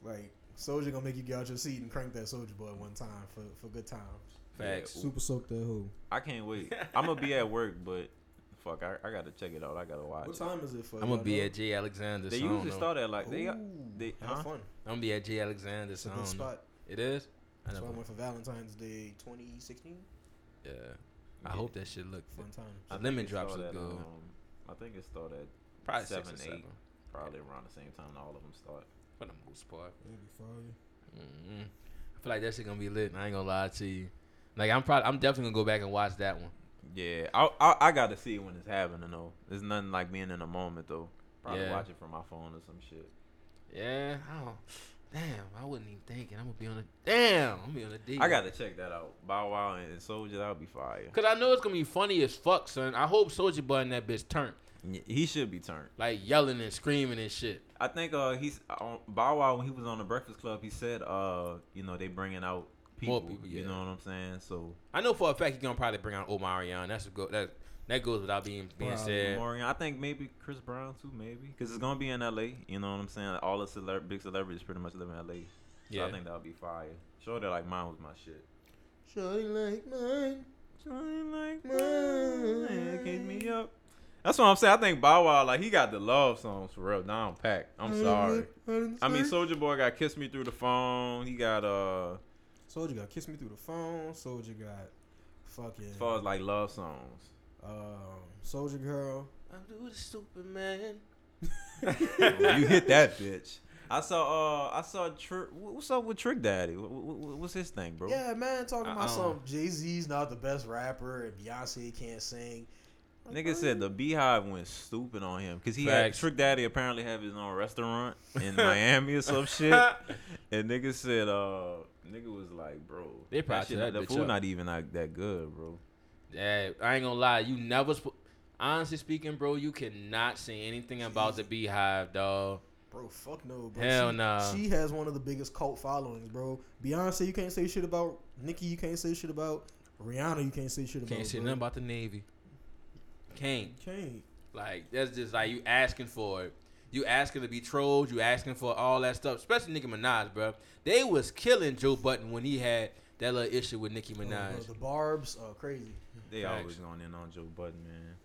Like Soulja gonna make you get out your seat and crank that Soulja Boy one time for good times. Facts. Super soak that hoe. I can't wait. I'm gonna be at work, but. Fuck, I gotta check it out. I gotta watch. What time is it for? I'm gonna be at Jay Alexander's. They usually start at like they have fun. I'm gonna be at Jay Alexander's. It's a good spot. It is. That's why I went for Valentine's Day 2016. Yeah, I hope that shit look fun times. The lemon drops look good. I think it started at probably 7, 8, probably around the same time all of them start. For the most part, maybe 5. I feel like that shit gonna be lit. And I ain't gonna lie to you. Like I'm definitely gonna go back and watch that one. Yeah, I gotta see it when it's happening though. There's nothing like being in a moment though. Probably watch it from my phone or some shit. Yeah, I wasn't even thinking. I'm gonna be on a D. I gotta check that out. Bow Wow and Soulja, that'll be fire. Cause I know it's gonna be funny as fuck, son. I hope Soulja Boy and that bitch turned. Yeah, he should be turned. Like yelling and screaming and shit. I think he's on Bow Wow when he was on the Breakfast Club. He said you know they bringing out. More people, you know what I'm saying? So I know for a fact he's gonna probably bring out Omarion. That's a that goes without being said. Omarion, I think maybe Chris Brown too, maybe because it's gonna be in L.A. You know what I'm saying? All the big celebrities pretty much live in L.A. So I think that'll be fire. Shorty like mine was my shit. Shorty like mine, shorty like mine, keep me up. That's what I'm saying. I think Bow Wow, like, he got the love songs for real down pack. I'm sorry. I mean, Soulja Boy got "Kiss Me Through the Phone." He got Soulja got "Kiss Me Through the Phone." Soulja got fucking. As far as like love songs, Soulja Girl. I'm doing stupid, man. You hit that bitch. I saw. What's up with Trick Daddy? What's his thing, bro? Yeah, man. Talking about some Jay-Z's not the best rapper and Beyonce can't sing. Nigga said the Beehive went stupid on him because he had Trick Daddy apparently have his own restaurant in Miami or some shit, and nigga said Nigga was like, bro, they probably the food up. Not even like that good, bro. Yeah, I ain't gonna lie. You never, honestly speaking, bro, you cannot say anything about the Beehive, dog. Bro, fuck no, bro. Hell no. She has one of the biggest cult followings, bro. Beyonce, you can't say shit about. Nicki, you can't say shit about. Rihanna, you can't say shit about. Can't say nothing about the Navy. Can't. Like that's just like you asking for it. You asking to be trolled. You asking for all that stuff. Especially Nicki Minaj, bro. They was killing Joe Budden when he had that little issue with Nicki Minaj. The Barbs are crazy. They always going in on Joe Budden, man.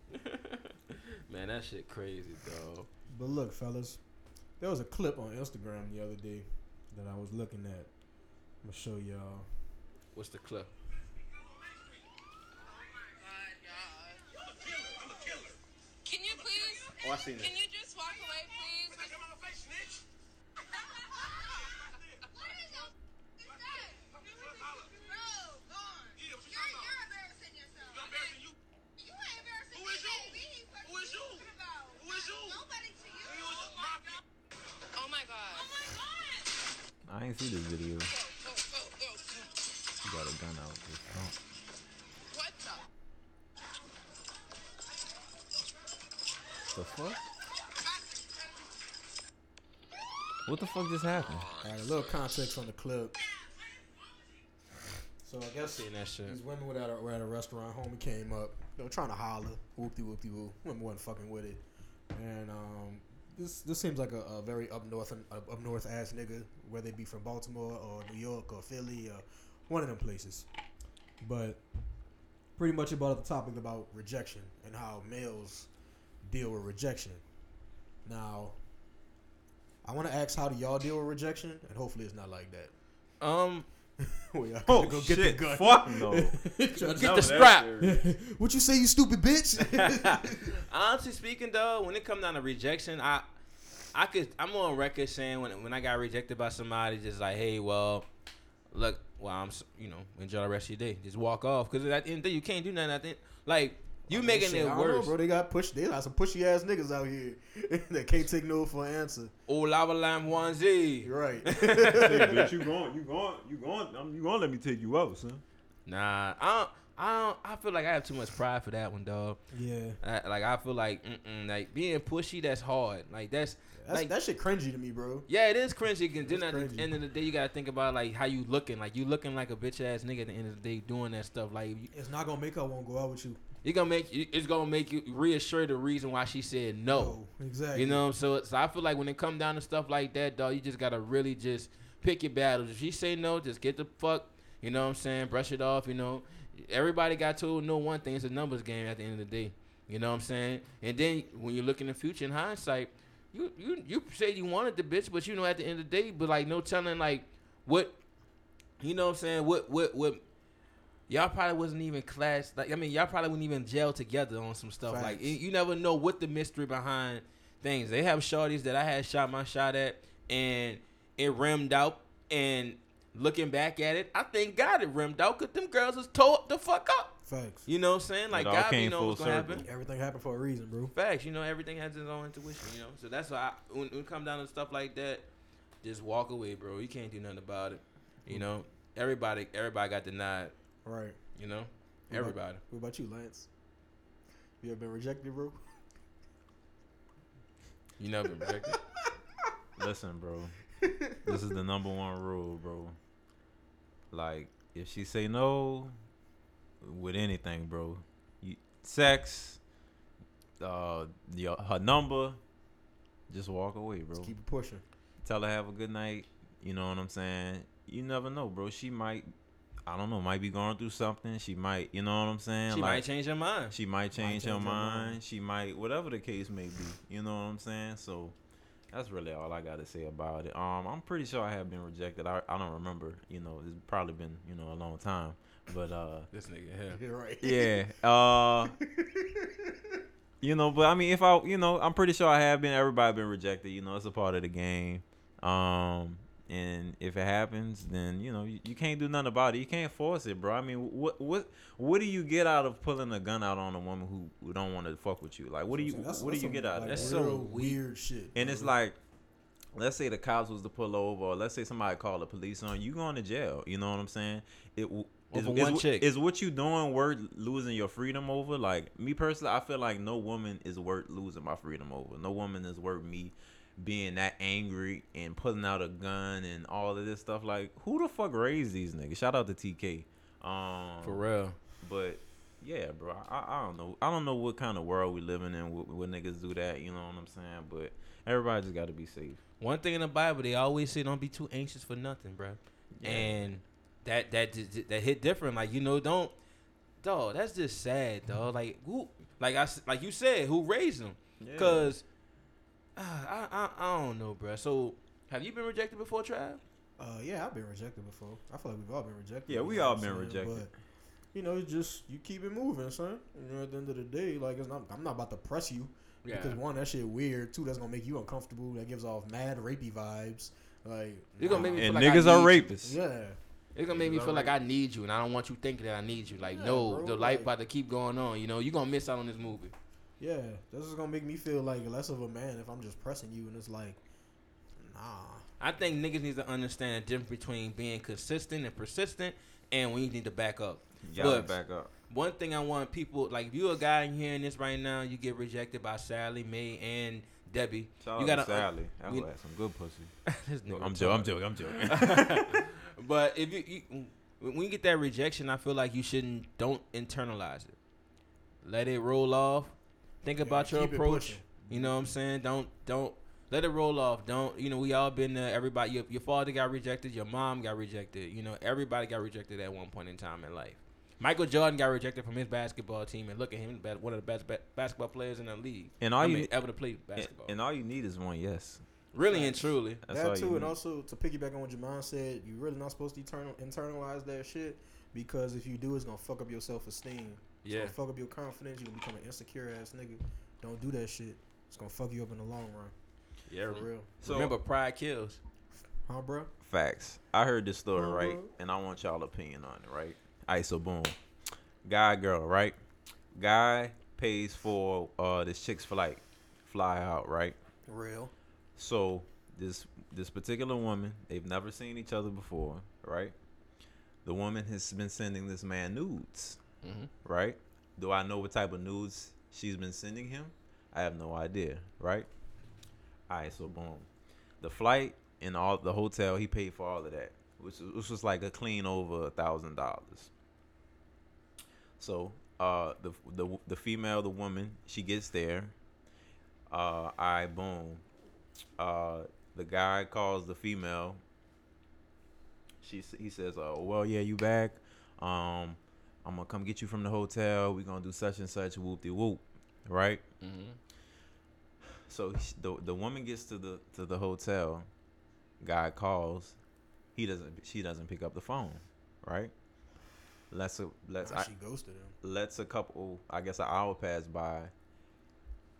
Man, that shit crazy, dog. But look, fellas. There was a clip on Instagram the other day that I was looking at. I'm going to show y'all. What's the clip? Oh, my God. I'm a killer. Can you I seen it. Can you just walk away, please? What is that? Bro, gone. You're embarrassing yourself. I'm embarrassing you. You ain't embarrassing me, baby. Who is you? Who is you? Nobody to you. Oh my god. Oh my god. I ain't see this video. Go. You got a gun out. What the fuck? What the fuck just happened? Alright, a little context on the clip. So I guess that shit. These women were at a restaurant. Homie came up, they were trying to holler, whoop-de-whoop-de-whoop. Women wasn't fucking with it. And this seems like a very up north ass nigga, whether it be from Baltimore or New York or Philly or one of them places. But pretty much it brought up the topic about rejection and how males deal with rejection. Now, I want to ask, how do y'all deal with rejection? And hopefully it's not like that. Wait, oh go shit! Get the gun. Fuck no! Get the strap. What you say, you stupid bitch? Honestly speaking, though, when it comes down to rejection, I'm on record saying when I got rejected by somebody, just like, hey, well, I'm, enjoy the rest of your day. Just walk off, because at the end of the day, you can't do nothing. I think like you making shit, it worse, bro. They got pushed. They got some pushy ass niggas out here that can't take no for an answer. Oh, lava lime 1Z. Right. Hey, bitch, you going let me take you out, son. Nah, I feel like I have too much pride for that one, dog. Yeah. I feel like being pushy, that's hard. Like that's like, that shit cringy to me, bro. Yeah, it is cringy. And then at the end of the day, you gotta think about like how you looking. Like you looking like a bitch ass nigga at the end of the day doing that stuff. Like it's not gonna make her won't go out with you. It's gonna make you reassure the reason why she said no. Oh, exactly. You know, so I feel like when it come down to stuff like that, dog, you just gotta really just pick your battles. If she say no, just get the fuck. You know what I'm saying? Brush it off. You know, everybody got told no one thing. It's a numbers game at the end of the day. You know what I'm saying? And then when you look in the future in hindsight, you say you wanted the bitch, but you know at the end of the day, but like no telling like what. You know what I'm saying? What. Y'all probably wasn't even clashed. Like, I mean, y'all probably wouldn't even gel together on some stuff. Facts. Like, you never know what the mystery behind things. They have shorties that I had shot my shot at, and it rimmed out. And looking back at it, I thank God it rimmed out, because them girls was tore the fuck up. Facts. You know what I'm saying? Like, God, you know what's going to happen. Everything happened for a reason, bro. Facts. You know, everything has its own intuition, you know? So that's why, when it comes down to stuff like that, just walk away, bro. You can't do nothing about it. You know? Everybody got denied. Right. You know? Everybody. What about you, Lance? You ever been rejected, bro? You never been rejected? Listen, bro. This is the number one rule, bro. Like, if she say no with anything, bro. Sex, her number, just walk away, bro. Just keep it pushing. Tell her have a good night. You know what I'm saying? You never know, bro. She might... I don't know, might be going through something. She might, you know what I'm saying? She might change her mind. She might, whatever the case may be. You know what I'm saying? So that's really all I got to say about it. I'm pretty sure I have been rejected. I don't remember. You know, it's probably been, a long time. But this nigga here, right? Yeah. But I mean, if I, I'm pretty sure I have been. Everybody been rejected. You know, it's a part of the game. And if it happens, then, you can't do nothing about it. You can't force it, bro. I mean, what do you get out of pulling a gun out on a woman who don't want to fuck with you? Like, what do you get out of that? That's so weird shit. And it's like, let's say the cops was to pull over, or let's say somebody called the police on you, going to jail. You know what I'm saying? Is what you doing worth losing your freedom over? Like, me personally, I feel like no woman is worth losing my freedom over. No woman is worth me being that angry and pulling out a gun and all of this stuff. Like, who the fuck raised these niggas? Shout out to TK. For real. But yeah, bro, I don't know. I don't know what kind of world we living in where niggas do that. You know what I'm saying? But everybody just got to be safe. One thing in the Bible, they always say, don't be too anxious for nothing, bro. Yeah. And that hit different. Like, don't, dog. That's just sad, dog. Like who? Like you said, who raised them? Yeah. Cause. I don't know, bro. So, have you been rejected before, Trav? Yeah, I've been rejected before. I feel like we've all been rejected. Yeah, we all been rejected. But, it's just you keep it moving, son. At the end of the day, like I'm not about to press you. Yeah. Because one, that shit weird. Two, that's gonna make you uncomfortable. That gives off mad rapey vibes. Like it's gonna make me feel like niggas are rapists. You. Yeah. It's gonna make me feel like I need you, and I don't want you thinking that I need you. Like, yeah, no, bro, the light about to keep going on. You know, you're gonna miss out on this movie. Yeah, this is gonna make me feel like less of a man if I'm just pressing you, and it's like, nah. I think niggas need to understand the difference between being consistent and persistent, and when you need to back up. Y'all back up. One thing I want people, like, if you a guy and hearing this right now, you get rejected by Sally, Mae, and Debbie. Shout you got Sally. That was some good pussy. I'm joking. But if you when you get that rejection, I feel like you shouldn't don't internalize it. Let it roll off. Think about your approach. You know what I'm saying? Don't let it roll off. Don't, you know, we all been there. Everybody, your father got rejected. Your mom got rejected. You know, everybody got rejected at one point in time in life. Michael Jordan got rejected from his basketball team, and look at him, one of the best basketball players in the league. And all ever to play basketball. And all you need is one yes. Really and truly. That too, and also to piggyback on what Jamon said, you're really not supposed to internalize that shit, because if you do, it's gonna fuck up your self-esteem. It's gonna fuck up your confidence. You're gonna become an insecure ass nigga. Don't do that shit. It's gonna fuck you up in the long run. Yeah, for real. So remember, pride kills. Huh, bro? Facts. I heard this story, right? And I want y'all opinion on it, right? All right, so boom. Guy, girl, right? Guy pays for this chick's flight, fly out, right? Real. So this particular woman, they've never seen each other before, right? The woman has been sending this man nudes, mm-hmm. right? Do I know what type of nudes she's been sending him? I have no idea, right? All right, so boom. The flight and all the hotel, he paid for all of that, which was like a clean over $1,000. So the female, the woman, she gets there. All right, boom. The guy calls the female. He says, "Oh, well, yeah, you back? I'm gonna come get you from the hotel. We're gonna do such and such, whoop de whoop, right?" Mm-hmm. So the woman gets to the hotel. Guy calls. She doesn't pick up the phone, right? She ghosted him. Lets a couple. I guess an hour pass by.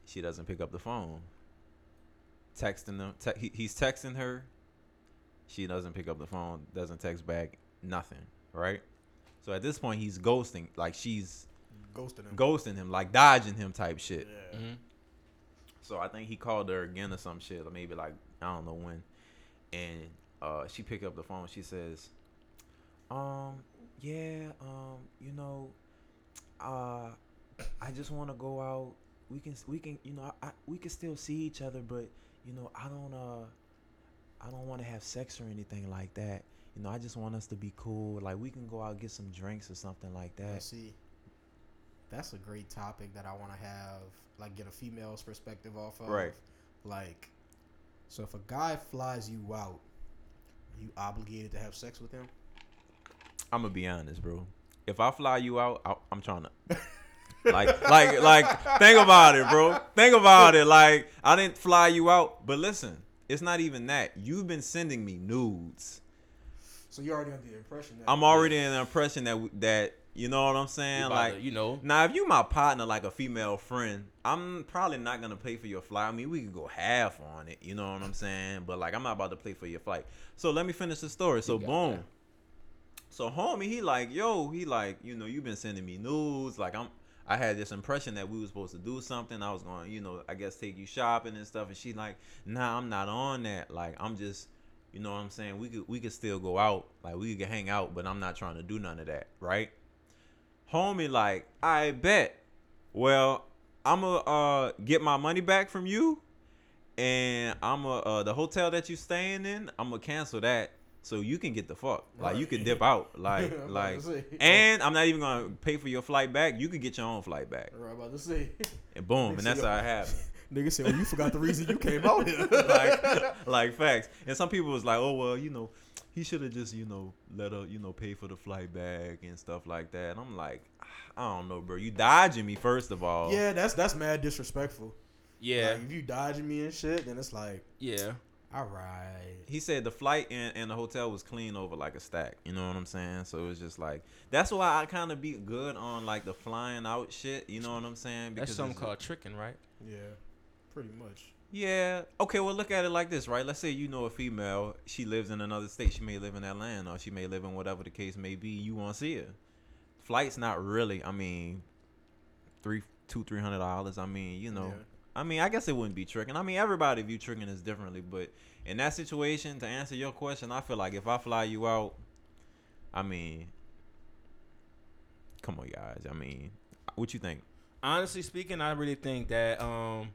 She doesn't pick up the phone. Texting them, he's texting her. She doesn't pick up the phone, doesn't text back, nothing, right? So at this point, he's ghosting, like she's ghosting him, like dodging him type shit. Yeah. Mm-hmm. So I think he called her again or some shit, or maybe like I don't know when. And she picked up the phone. She says, you know, I just want to go out. We can, you know, we can still see each other, but." You know, I don't want to have sex or anything like that. You know, I just want us to be cool. Like, we can go out and get some drinks or something like that. See, that's a great topic that I want to have, like, get a female's perspective off of. Right. Like, so if a guy flies you out, are you obligated to have sex with him? I'm going to be honest, bro. If I fly you out, I'm trying to... Like, think about it, bro. Think about it. Like, I didn't fly you out. But listen, it's not even that. You've been sending me nudes. So you're already under the impression that... I'm already in the impression that you know what I'm saying? Like, you know. Now, if you my partner, like a female friend, I'm probably not going to pay for your flight. I mean, we could go half on it. You know what I'm saying? But, like, I'm not about to pay for your flight. So let me finish the story. So, boom. That. So, homie, he like, you know, you've been sending me nudes. Like, I had this impression that we were supposed to do something. I was going to, you know, I guess take you shopping and stuff. And she like, nah, I'm not on that. Like, I'm just, you know what I'm saying? We could still go out. Like, we could hang out, but I'm not trying to do none of that, right? Homie like, I bet. Well, I'm going to get my money back from you. And I'm the hotel that you staying in, I'm going to cancel that. So you can get the fuck. Like, you can dip out. Like, and I'm not even gonna pay for your flight back. You can get your own flight back. Right, about to see. And boom, nigga, and that's how it happened. Nigga said, well, you forgot the reason you came out here. like facts. And some people was like, oh well, you know, he should have just, you know, let her, you know, pay for the flight back and stuff like that. And I'm like, I don't know, bro. You dodging me first of all. Yeah, that's mad disrespectful. Yeah. Like, if you dodging me and shit, then it's like, yeah. All right. He said the flight and the hotel was clean over like a stack. You know what I'm saying? So it was just like, that's why I kind of be good on like the flying out shit. You know what I'm saying? Because that's something called tricking, right? Yeah. pretty much. Yeah. Okay, well, look at it like this, right? Let's say you know a female. She lives in another state. She may live in Atlanta, or she may live in whatever the case may be. You want to see her. Flight's not really, I mean, $300. I mean, you know. Yeah. I mean, I guess it wouldn't be tricking. I mean, everybody view tricking is differently. But in that situation, to answer your question, I feel like if I fly you out, I mean, come on, guys. I mean, what you think? Honestly speaking, I really think that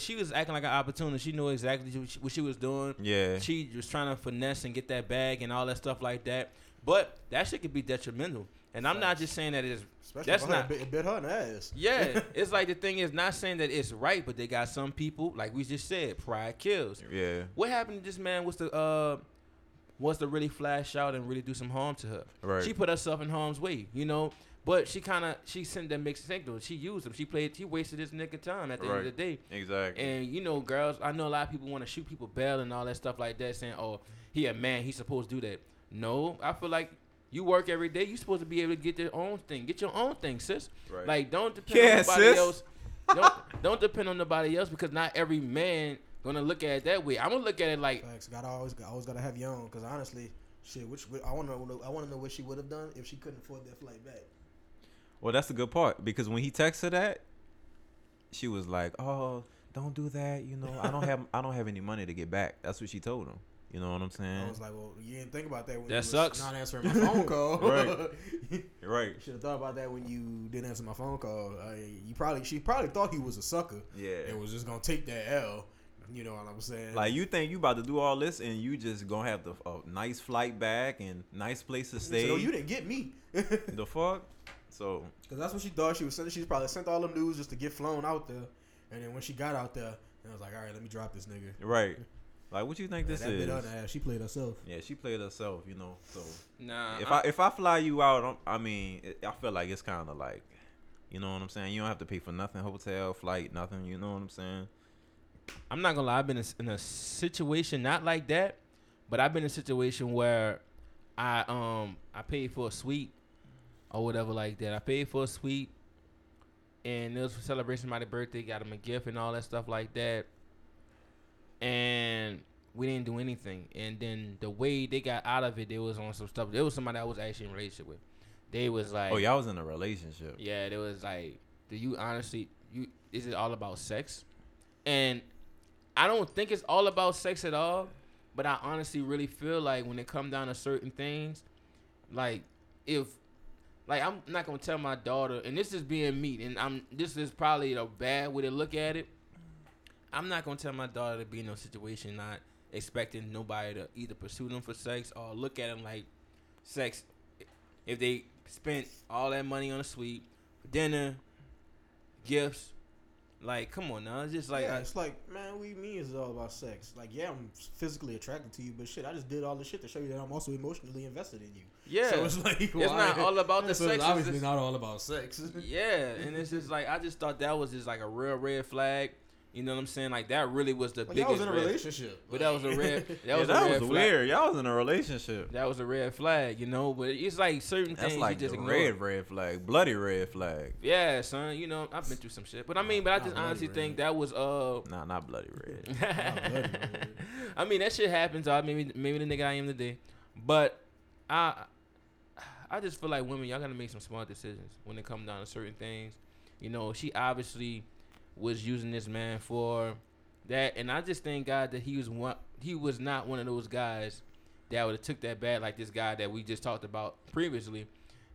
she was acting like an opportunist. She knew exactly what she was doing. Yeah. She was trying to finesse and get that bag and all that stuff like that. But that shit could be detrimental. And I'm not just saying that it's... Especially that's not... It bit her in the ass. Yeah. It's like the thing is not saying that it's right, but they got some people, like we just said, pride kills. Yeah. What happened to this man was to really flash out and really do some harm to her. Right. She put herself in harm's way, you know? But she sent that mixed signal. She used him. She wasted this nigga time at the end of the day. Exactly. And, you know, girls, I know a lot of people want to shoot people bail and all that stuff like that, saying, oh, he a man, he's supposed to do that. No, I feel like you work every day. You supposed to be able to get your own thing. Get your own thing, sis. Right. Like, don't depend on nobody else. Don't depend on nobody else, because not every man gonna look at it that way. I'm gonna look at it like. Thanks. I always gotta have your own. Because honestly, shit, I wanna know what she would have done if she couldn't afford that flight back. Well, that's the good part, because when he texted her that, she was like, "Oh, don't do that. You know, I don't have any money to get back." That's what she told him. You know what I'm saying? I was like, well, you didn't think about that when you was not answering my phone call. Right. You should have thought about that when you didn't answer my phone call. She probably thought he was a sucker. Yeah. And was just going to take that L. You know what I'm saying? Like, you think you about to do all this and you just going to have a nice flight back and nice place to stay. So you didn't get me. The fuck? So. Because that's what she thought she was sending. She probably sent all them dudes just to get flown out there. And then when she got out there, I was like, all right, let me drop this nigga. Right. Like, what you think this is? That bit on ass, she played herself. Yeah, she played herself, you know. So if I fly you out, I feel like it's kind of like, you know what I'm saying? You don't have to pay for nothing, hotel, flight, nothing. You know what I'm saying? I'm not going to lie. I've been in a situation not like that, but I've been in a situation where I paid for a suite or whatever like that. I paid for a suite, and it was for celebration of my birthday. Got him a gift and all that stuff like that. And we didn't do anything. And then the way they got out of it, they was on some stuff. There was somebody I was actually in a relationship with. They was like... Oh, y'all was in a relationship. Yeah, they was like, do you honestly... Is it all about sex? And I don't think it's all about sex at all, but I honestly really feel like when it come down to certain things, like if... Like, I'm not going to tell my daughter, and this is being me, and this is probably a bad way to look at it. I'm not going to tell my daughter to be in no situation not expecting nobody to either pursue them for sex or look at them like sex. If they spent all that money on a suite, dinner, gifts, like, come on now. It's just like... Yeah, it's like, man, what do you mean it's all about sex? Like, yeah, I'm physically attracted to you, but shit, I just did all this shit to show you that I'm also emotionally invested in you. Yeah. So it's like... It's not all about the sex. It's obviously not all about sex. Yeah, and it's just like, I just thought that was just like a real red flag. You know what I'm saying? Like, that really was the biggest. Y'all was in a relationship. But that was a red flag. That was weird. Y'all was in a relationship. That was a red flag, you know? But it's like certain things like you just ignore. That's like the red flag. Bloody red flag. Yeah, son. You know, I've been through some shit. But I mean, but I just honestly think that was... Nah, not bloody red. Not bloody red. I mean, that shit happens. Maybe the nigga I am today. But I just feel like women, y'all got to make some smart decisions when it comes down to certain things. You know, she obviously... was using this man for that, and I just thank God that he was not one of those guys that would have took that bad, like this guy that we just talked about previously.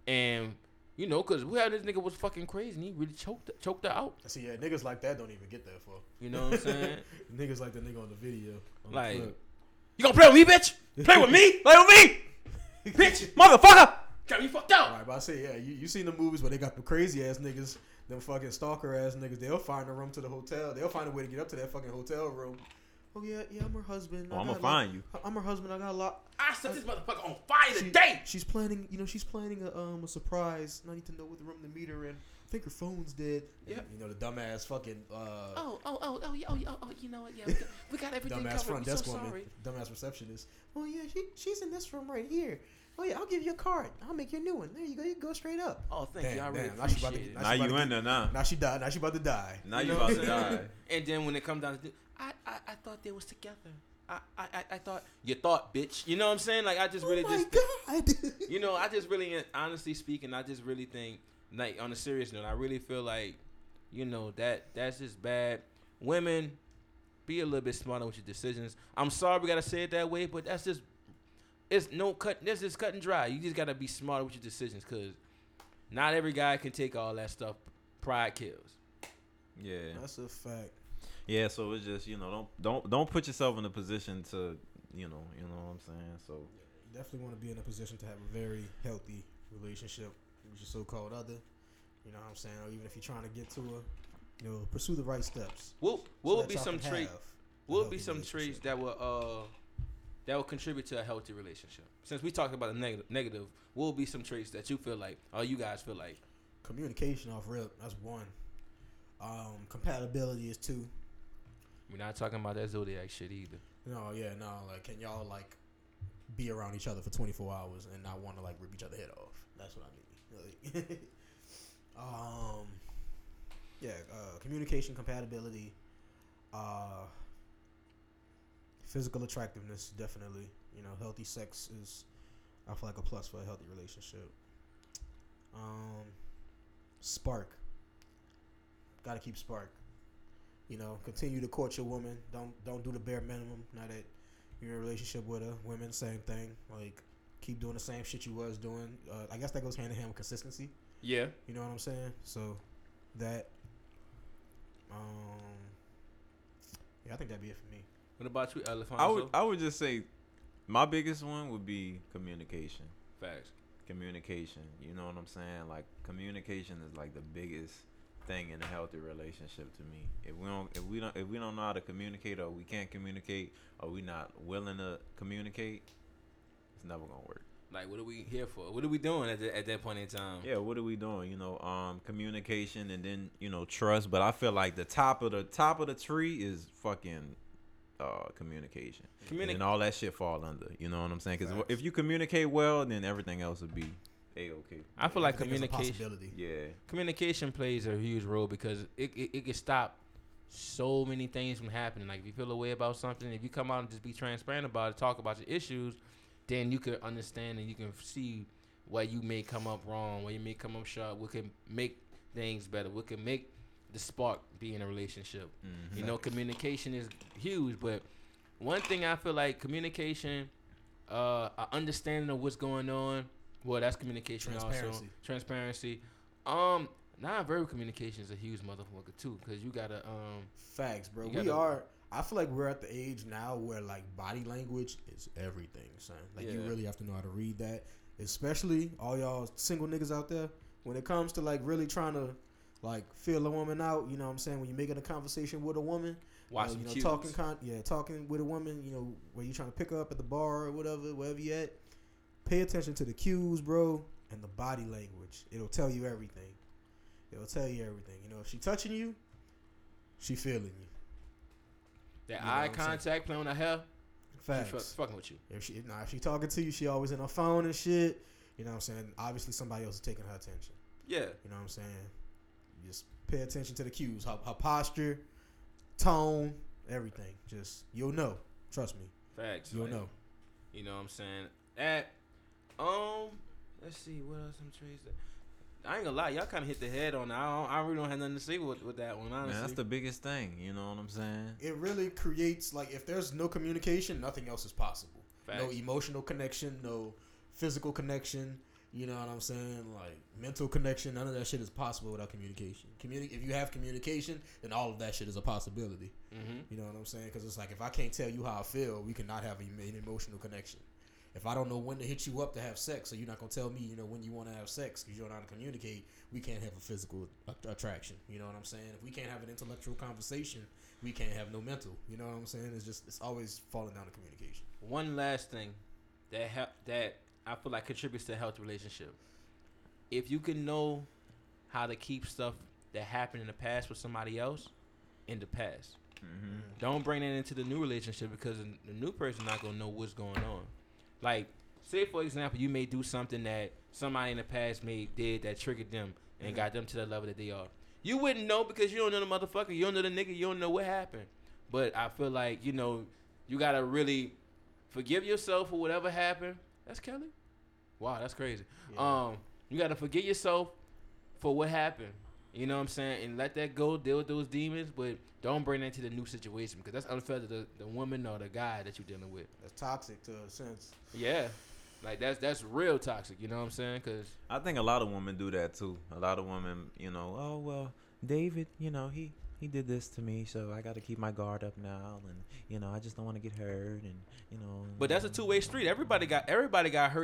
And you know, cause we had this nigga was fucking crazy, and he really choked her out. See, yeah, niggas like that don't even get that far. You know what I'm saying? Niggas like the nigga on the video, like, you gonna play with me, bitch? Play with me? Play with me, bitch, motherfucker? Got me fucked up. All right, but I say, yeah, you seen the movies where they got the crazy ass niggas. Them fucking stalker ass niggas, they'll find a room to the hotel. They'll find a way to get up to that fucking hotel room. Oh, yeah, I'm her husband. Oh, I'm gonna find you. I'm her husband. I got a lot. I set this motherfucker on fire today. She's planning a surprise. And I need to know what room to meet her in. I think her phone's dead. Yeah. You know, the dumbass fucking. Oh, you know what? Yeah, we got everything covered. Dumbass front desk woman. Dumbass receptionist. Oh, yeah, she's in this room right here. Oh yeah, I'll give you a card. I'll make you a new one. There you go. You go straight up. Oh, thank you. I really appreciate it. Now you in there now. Now she died. Now she about to die. Now you about to die. And then when it comes down to, I thought they was together. I thought you thought, bitch. You know what I'm saying? Like I just really just. Oh my God. You know, I just really, honestly speaking, I just really think, like on a serious note, I really feel like, you know, that's just bad. Women, be a little bit smarter with your decisions. I'm sorry we gotta say it that way, but that's just. It's no cut. This is cut and dry. You just gotta be smarter with your decisions, cause not every guy can take all that stuff. Pride kills. Yeah, that's a fact. Yeah, so it's just, you know, don't put yourself in a position to, you know what I'm saying. So you definitely want to be in a position to have a very healthy relationship with your so-called other. You know what I'm saying? Or even if you're trying to get to a, you know, pursue the right steps. What would be some traits? What would be some traits that would that will contribute to a healthy relationship? Since we talked about the negative, what will be some traits that you feel like, or you guys feel like? Communication off rip, that's one. Compatibility is two. We're not talking about that Zodiac shit either. No. Like, can y'all, like, be around each other for 24 hours and not want to, like, rip each other's head off? That's what I mean. Like, communication, compatibility, physical attractiveness, definitely. You know, healthy sex is, I feel like, a plus for a healthy relationship. Spark. Gotta keep spark. You know, continue to court your woman. Don't do the bare minimum. Now that you're in a relationship with her, women, same thing. Like, keep doing the same shit you was doing. I guess that goes hand in hand with consistency. Yeah. You know what I'm saying? So, that. Yeah, I think that'd be it for me. What about you, Elephant? I would just say my biggest one would be communication. Facts. Communication. You know what I'm saying? Like, communication is like the biggest thing in a healthy relationship to me. If we don't know how to communicate, or we can't communicate, or we not willing to communicate, it's never gonna work. Like, what are we here for? What are we doing at that point in time? Yeah, what are we doing? You know, communication, and then, you know, trust. But I feel like the top of the tree is fucking communication, and all that shit fall under. You know what I'm saying? Because if you communicate well, then everything else would be a-okay. I feel like communication plays a huge role, because it can stop so many things from happening. Like, if you feel a way about something, if you come out and just be transparent about it, talk about your issues, then you can understand and you can see where you may come up wrong, where you may come up short, what can make things better, what can make the spark be in a relationship. Mm-hmm. You know, communication is huge, but one thing I feel like communication, understanding of what's going on. Well, that's communication. Transparency. Non-verbal communication is a huge motherfucker too, because you gotta. Facts, bro. I feel like we're at the age now where, like, body language is everything, son. Like, you really have to know how to read that, especially all y'all single niggas out there. When it comes to, like, really trying to, like, feel a woman out, you know what I'm saying? When you're making a conversation with a woman, talking with a woman, you know, where you're trying to pick her up at the bar or whatever, wherever you at, pay attention to the cues, bro, and the body language. It'll tell you everything. You know, if she touching you, she feeling you. That you know eye contact, playing on her hair, facts. She fucking with you. If she talking to you, she always in her phone and shit. You know what I'm saying? Obviously, somebody else is taking her attention. Yeah. You know what I'm saying? Just pay attention to the cues, her posture, tone, everything. Just, you'll know. Trust me. Facts. You'll know. You know what I'm saying? That, let's see, what else some traits that I ain't gonna lie, y'all kind of hit the head on. I really don't have nothing to say with that one, honestly. Man, that's the biggest thing, you know what I'm saying? It really creates, like, if there's no communication, nothing else is possible. Facts. No emotional connection, no physical connection, you know what I'm saying? Like, mental connection, none of that shit is possible without communication. If you have communication, then all of that shit is a possibility. Mm-hmm. You know what I'm saying? Because it's like, if I can't tell you how I feel, we cannot have an emotional connection. If I don't know when to hit you up to have sex, so you're not going to tell me, you know, when you want to have sex, because you don't know how to communicate, we can't have a physical attraction. You know what I'm saying? If we can't have an intellectual conversation, we can't have no mental. You know what I'm saying? It's always falling down to communication. One last thing that I feel like contributes to a healthy relationship. If you can know how to keep stuff that happened in the past with somebody else in the past. Mm-hmm. Don't bring that into the new relationship, because the new person not going to know what's going on. Like, say for example, you may do something that somebody in the past may did that triggered them and got them to the level that they are. You wouldn't know because you don't know the motherfucker, you don't know the nigga, you don't know what happened. But I feel like, you know, you gotta really forgive yourself for whatever happened. That's Kelly. Wow, that's crazy. Yeah. You gotta forgive yourself for what happened. You know what I'm saying? And let that go, deal with those demons, but don't bring that to the new situation because that's unfair to the woman or the guy that you're dealing with. That's toxic to a sense. Yeah. Like, that's real toxic, you know what I'm saying? Cause I think a lot of women do that, too. A lot of women, you know, oh, well, David, you know, he did this to me, so I got to keep my guard up now, and, you know, I just don't want to get hurt, and, you know. But that's a two-way street. Everybody got hurt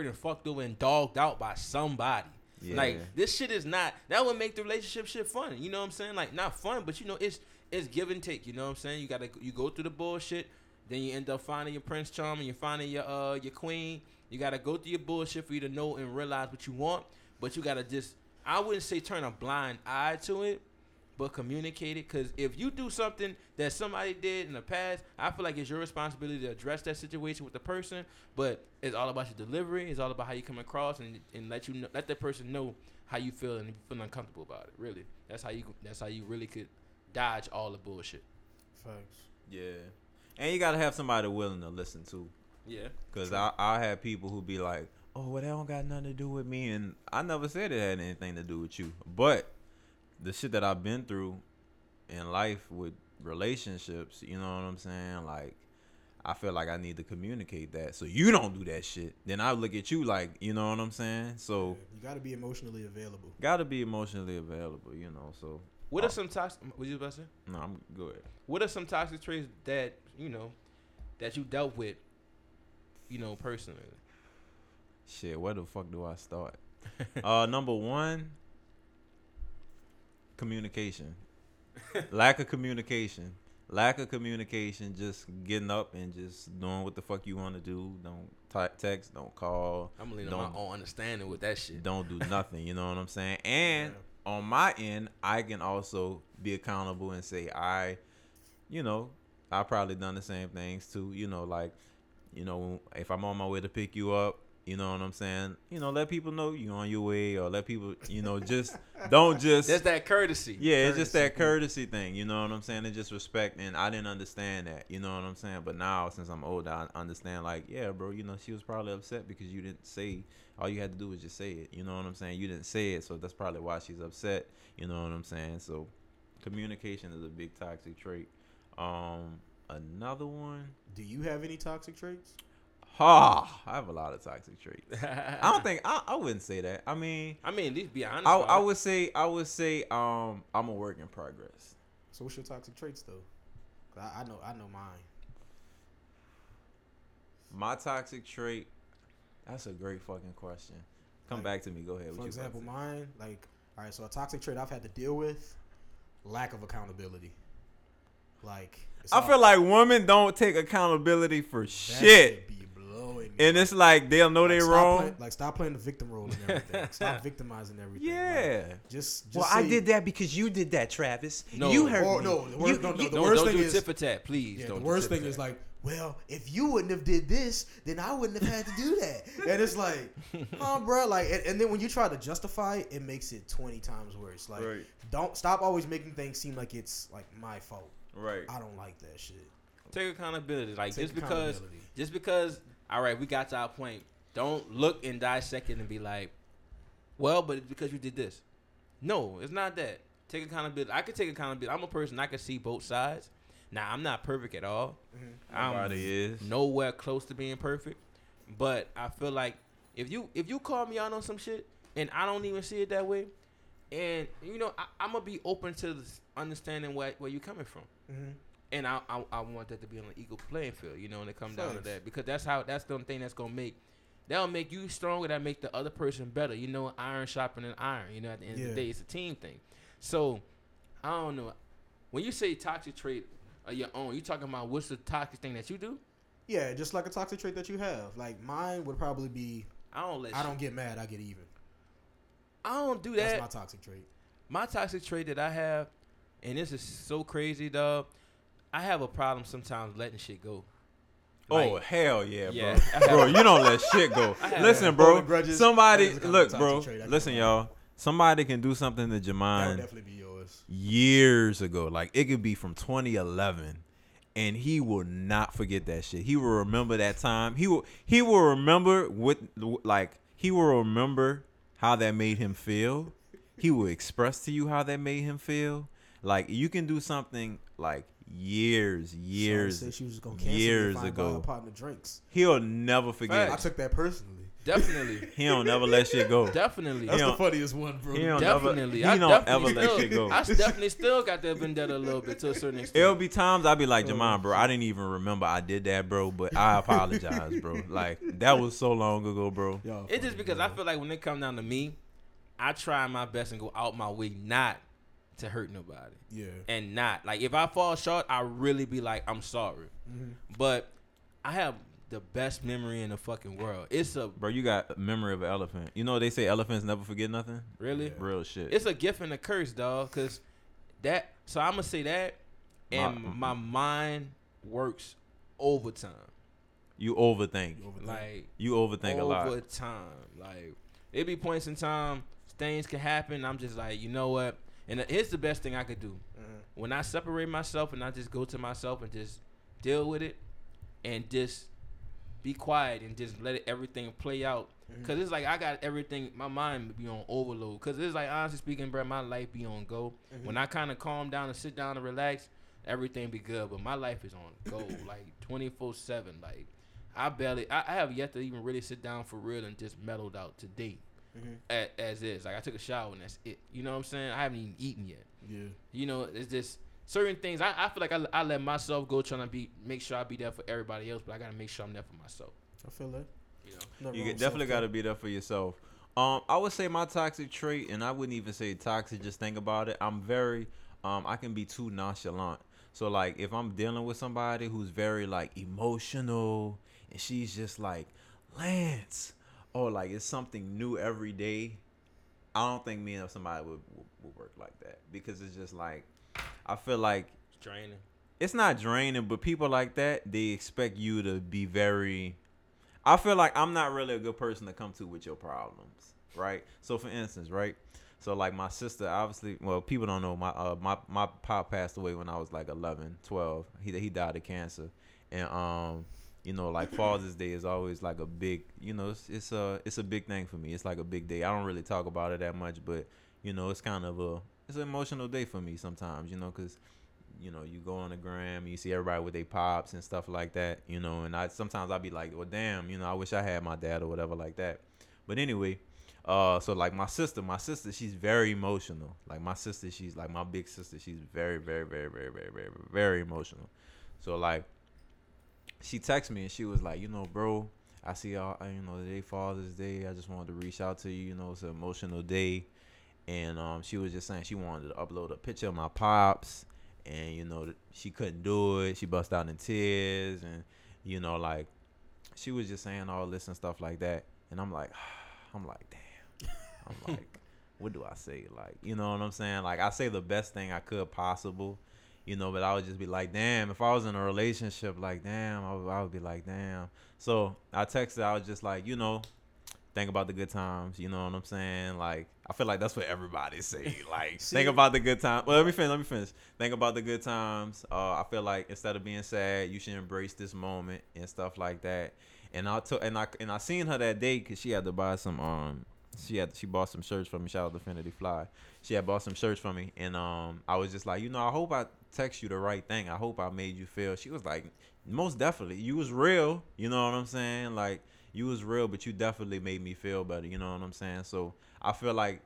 and fucked over and dogged out by somebody. Yeah. Like, this shit is not, that would make the relationship shit fun, you know what I'm saying? Like, not fun, but, you know, it's give and take, you know what I'm saying? You go through the bullshit, then you end up finding your Prince Charming, you're finding your queen. You got to go through your bullshit for you to know and realize what you want, but you got to just, I wouldn't say turn a blind eye to it, but communicate it, because if you do something that somebody did in the past, I feel like it's your responsibility to address that situation with the person, but it's all about your delivery, it's all about how you come across, and let that person know how you feel and feel uncomfortable about it, really. That's how you really could dodge all the bullshit. Thanks. Yeah. And you got to have somebody willing to listen to. Yeah. Because I have people who be like, oh, well, that don't got nothing to do with me. And I never said it had anything to do with you. But the shit that I've been through in life with relationships, you know what I'm saying? Like, I feel like I need to communicate that. So you don't do that shit. Then I look at you like, you know what I'm saying? So you got to be emotionally available. You know, so. What are some toxic? What you about to say? No, go ahead. What are some toxic traits that, you know, that you dealt with? You know, personally. Shit, where the fuck do I start? Number one, communication. Lack of communication. Just getting up and just doing what the fuck you want to do. Don't text. Don't call. I'm leaning on my own understanding with that shit. Don't do nothing. You know what I'm saying? And on my end, I can also be accountable and say I probably done the same things too. You know, like. You know, if I'm on my way to pick you up, you know what I'm saying? You know, let people know you're on your way or let people, you know, just don't just. That's that courtesy. Yeah, it's just that courtesy thing. You know what I'm saying? It's just respect. And I didn't understand that. You know what I'm saying? But now, since I'm older, I understand, like, yeah, bro, you know, she was probably upset because you didn't say. All you had to do was just say it. You know what I'm saying? You didn't say it. So that's probably why she's upset. You know what I'm saying? So communication is a big toxic trait. Another one. Do you have any toxic traits? I have a lot of toxic traits. I wouldn't say that. I mean, at least be honest. I would say, I'm a work in progress. So what's your toxic traits though? I know mine. My toxic trait. That's a great fucking question. Come back to me. Go ahead. For example, mine. Like, all right. So a toxic trait I've had to deal with: lack of accountability. Like. I feel like women don't take accountability for shit. Be blowing, and it's like they'll know they're wrong. Stop playing the victim role and everything. Stop victimizing everything. Yeah. Like, just well, I did that because you did that, Travis. No, you heard me. No, the worst thing is tip-a-tap, please. Yeah, the worst thing is like, well, if you wouldn't have did this, then I wouldn't have had to do that. And it's like, oh, bro. Like, and then when you try to justify it, it makes it 20 times worse. Like, right. Don't stop always making things seem like it's like my fault. Right. I don't like that shit. Take accountability. Like, just because, all right, we got to our point. Don't look and dissect it and be like, well, but it's because you did this. No, it's not that. Take accountability. I can take accountability. I'm a person. I can see both sides. Now, I'm not perfect at all. Mm-hmm. I'm nowhere close to being perfect. But I feel like if you call me out on some shit and I don't even see it that way, and, you know, I'm going to be open to understanding where you're coming from. Mm-hmm. And I want that to be on an equal playing field, you know, when it comes down to that. Because that's the thing that's going to make – that'll make you stronger. That'll make the other person better. You know, iron sharpening iron. You know, at the end of the day, it's a team thing. So, I don't know. When you say toxic trait of your own, you talking about what's the toxic thing that you do? Yeah, just like a toxic trait that you have. Like, mine would probably be – I don't get mad. I get even. I don't do that. That's my toxic trait. My toxic trait that I have, and this is so crazy, dog. I have a problem sometimes letting shit go. Like, oh, hell yeah, bro. Bro, you don't let shit go. Listen, bro. Grudges, somebody, look, bro. Listen, y'all. Somebody can do something to Jermaine. That would definitely be yours. Years ago. Like, it could be from 2011. And he will not forget that shit. He will remember that time. He will remember what, like, he will remember how that made him feel. He will express to you how that made him feel. Like, you can do something like years ago. He'll never forget. Fact. I took that personally. Definitely. He don't ever let shit go. Definitely. That's the funniest one, bro. He don't ever let shit go. I definitely still got that vendetta a little bit to a certain extent. There'll be times I'll be like, Jermaine, bro, I didn't even remember I did that, bro, but I apologize, bro. Like, that was so long ago, bro. Yo, it's just because I feel like when it comes down to me, I try my best and go out my way not to hurt nobody. Yeah. And not. Like, if I fall short, I really be like, I'm sorry. Mm-hmm. But I have the best memory in the fucking world. It's a... Bro, you got a memory of an elephant. You know they say elephants never forget nothing? Really? Yeah. Real shit. It's a gift and a curse, dog, because that... So, I'm going to say that, and my mind works overtime. You overthink. Like... You overthink a lot. Overtime. Like, it be points in time, things can happen, I'm just like, you know what? And here's the best thing I could do. Mm-hmm. When I separate myself and I just go to myself and just deal with it and just be quiet and just let everything play out. Because it's like I got everything. My mind be on overload. Because it's like, honestly speaking, bro, my life be on go. Mm-hmm. When I kind of calm down and sit down and relax, everything be good. But my life is on go, like 24/7. Like, I have yet to even really sit down for real and just mellowed out today. Mm-hmm. As is. Like, I took a shower and that's it. You know what I'm saying? I haven't even eaten yet. Yeah. You know, it's just certain things. I feel like I let myself go trying to make sure I be there for everybody else, but I got to make sure I'm there for myself. I feel that. You definitely got to be there for yourself. I would say my toxic trait, and I wouldn't even say toxic, just think about it. I'm very, I can be too nonchalant. So, like, if I'm dealing with somebody who's very, like, emotional, and she's just like, Lance, oh, like, it's something new every day. I don't think me and somebody would work like that, because it's just like, I feel like it's draining. It's not draining, but people like that, they expect you to be very. I feel like I'm not really a good person to come to with your problems, right? So, for instance, right? So, like, my sister, obviously, well, people don't know, my pop passed away when I was like 11, 12. He died of cancer, and you know, like, Father's Day is always like a big, you know, it's a big thing for me. It's like a big day. I don't really talk about it that much, but, you know, it's kind of it's an emotional day for me sometimes, you know, because, you know, you go on the gram, you see everybody with their pops and stuff like that, you know, and sometimes I'll be like, well, damn, you know, I wish I had my dad or whatever like that. But anyway, so, like, my sister, she's very emotional. Like, my sister, she's like my big sister. She's very, very, very, very, very, very, very emotional. So, like, she texted me and she was like, you know, bro, I see y'all, you know, today Father's Day. I just wanted to reach out to you. You know, it's an emotional day. And she was just saying she wanted to upload a picture of my pops. And, you know, she couldn't do it. She bust out in tears. And, you know, like, she was just saying all this and stuff like that. And I'm like, damn. I'm like, what do I say? Like, you know what I'm saying? Like, I say the best thing I could possible. You know, but I would just be like, damn, if I was in a relationship, like, damn, I would be like, damn. So I texted, I was just like, you know, think about the good times. You know what I'm saying? Like, I feel like that's what everybody say. Like, think about the good times. Well, let me finish. Think about the good times. I feel like instead of being sad, you should embrace this moment and stuff like that. And I seen her that day because she had to buy some, she bought some shirts for me. Shout out to Infinity Fly. She had bought some shirts for me. And I was just like, you know, I hope I text you the right thing. I hope I made you feel. She was like, most definitely. You was real. You know what I'm saying? Like, you was real, but you definitely made me feel better. You know what I'm saying? So I feel like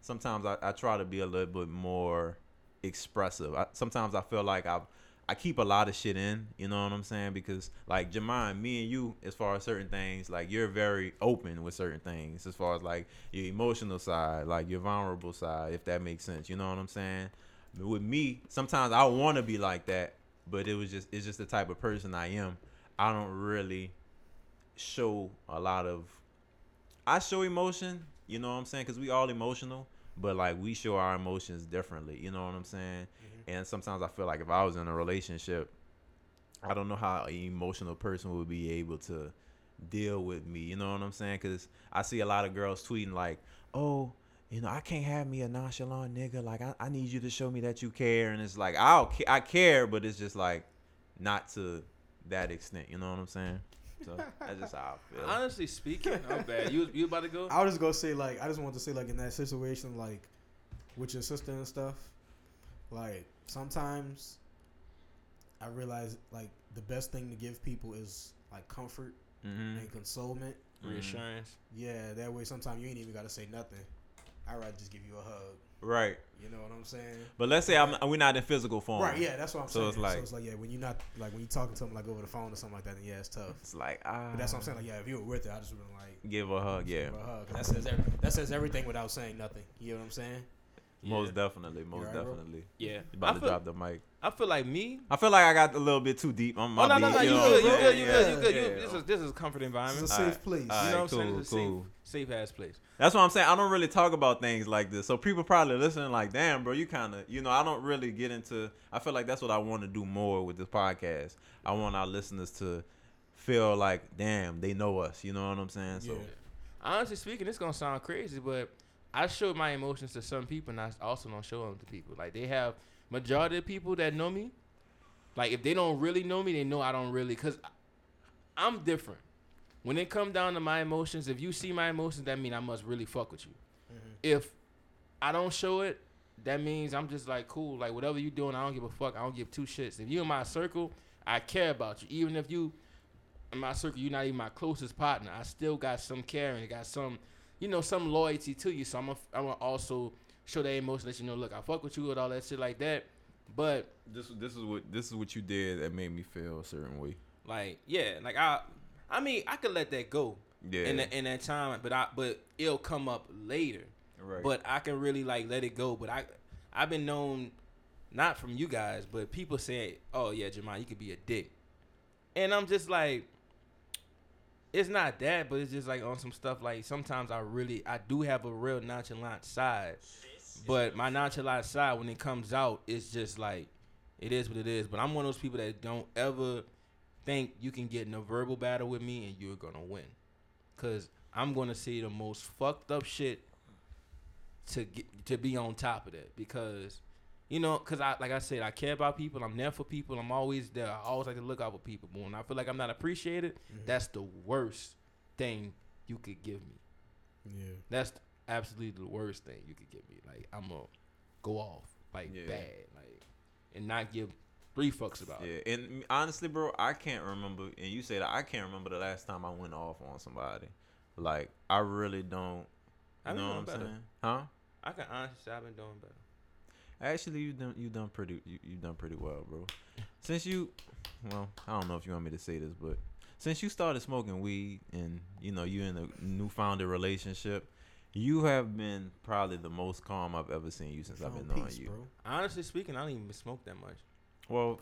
sometimes I try to be a little bit more expressive. Sometimes I feel like I keep a lot of shit in, you know what I'm saying? Because, like, Jermaine, me and you, as far as certain things, like, you're very open with certain things as far as, like, your emotional side, like, your vulnerable side, if that makes sense. You know what I'm saying? With me, sometimes I want to be like that, but it's just the type of person I am. I don't really show a lot of... I show emotion, you know what I'm saying? Because we all emotional, but, like, we show our emotions differently, you know what I'm saying? And sometimes I feel like if I was in a relationship, I don't know how an emotional person would be able to deal with me. You know what I'm saying? Because I see a lot of girls tweeting like, oh, you know, I can't have me a nonchalant nigga. Like, I need you to show me that you care. And it's like, I care, but it's just like not to that extent. You know what I'm saying? So that's just how I feel. Honestly speaking, I'm bad. You about to go? I was just going to say, like, I just want to say, like, in that situation, like, with your sister and stuff, like, sometimes I realize, like, the best thing to give people is, like, comfort and consolement. Reassurance. Yeah, that way sometimes you ain't even got to say nothing. I'd rather just give you a hug. Right. You know what I'm saying? But let's say we're not in physical form. Right, yeah, that's what I'm saying. So it's like, yeah, when you're not, like, when you're talking to them, like, over the phone or something like that, then, yeah, it's tough. It's like, But that's what I'm saying. Like, yeah, if you were with it, I just would have, like, give a hug, yeah. Give a hug. That says everything without saying nothing. You know what I'm saying? Yeah. Most definitely. Yeah. You're about to drop the mic. I feel like I got a little bit too deep on my beat. No, you good. This is a comfort environment. It's a safe place. You know what I'm saying? It's a safe-ass place. That's what I'm saying. I don't really talk about things like this. So people probably listening like, damn, bro, you kind of, you know, I don't really get into, I feel like that's what I want to do more with this podcast. I want our listeners to feel like, damn, they know us. You know what I'm saying? So, yeah. Honestly speaking, it's going to sound crazy, but I show my emotions to some people, and I also don't show them to people. Like, they have majority of people that know me. Like, if they don't really know me, they know I don't really, because I'm different. When it comes down to my emotions, if you see my emotions, that means I must really fuck with you. Mm-hmm. If I don't show it, that means I'm just like, cool. Like, whatever you doing, I don't give a fuck. I don't give two shits. If you in my circle, I care about you. Even if you in my circle, you're not even my closest partner, I still got some care and got some, you know, some loyalty to you. So I'm gonna also show that emotion, let you know, look, I fuck with you with all that shit like that. But this is what you did that made me feel a certain way. Like, yeah, like I mean, I could let that go. Yeah. In that time, but it'll come up later. Right. But I can really like let it go. But I've been known, not from you guys, but people say, oh yeah, Jamon, you could be a dick, and I'm just like, it's not that, but it's just like on some stuff. Like sometimes I do have a real nonchalant side, but my nonchalant side when it comes out, it's just like it is what it is. But I'm one of those people that don't ever think you can get in a verbal battle with me and you're gonna win, cause I'm gonna say the most fucked up shit to be on top of that, because you know, cause I, like I said, I care about people. I'm there for people. I'm always there. I always like to look out for people. But when I feel like I'm not appreciated, that's the worst thing you could give me. Yeah, that's absolutely the worst thing you could give me. Like I'm gonna go off like bad, like, and not give three fucks about it. Yeah, and honestly, bro, I can't remember. And you say that I can't remember the last time I went off on somebody. Like I really don't. You know what I'm saying? Huh? I can honestly say I've been doing better. Actually, you done pretty well, bro. Since you, well, I don't know if you want me to say this, but since you started smoking weed and you know you in a newfounded relationship, you have been probably the most calm I've ever seen you since I've been knowing you. Bro. Honestly speaking, I don't even smoke that much. Well,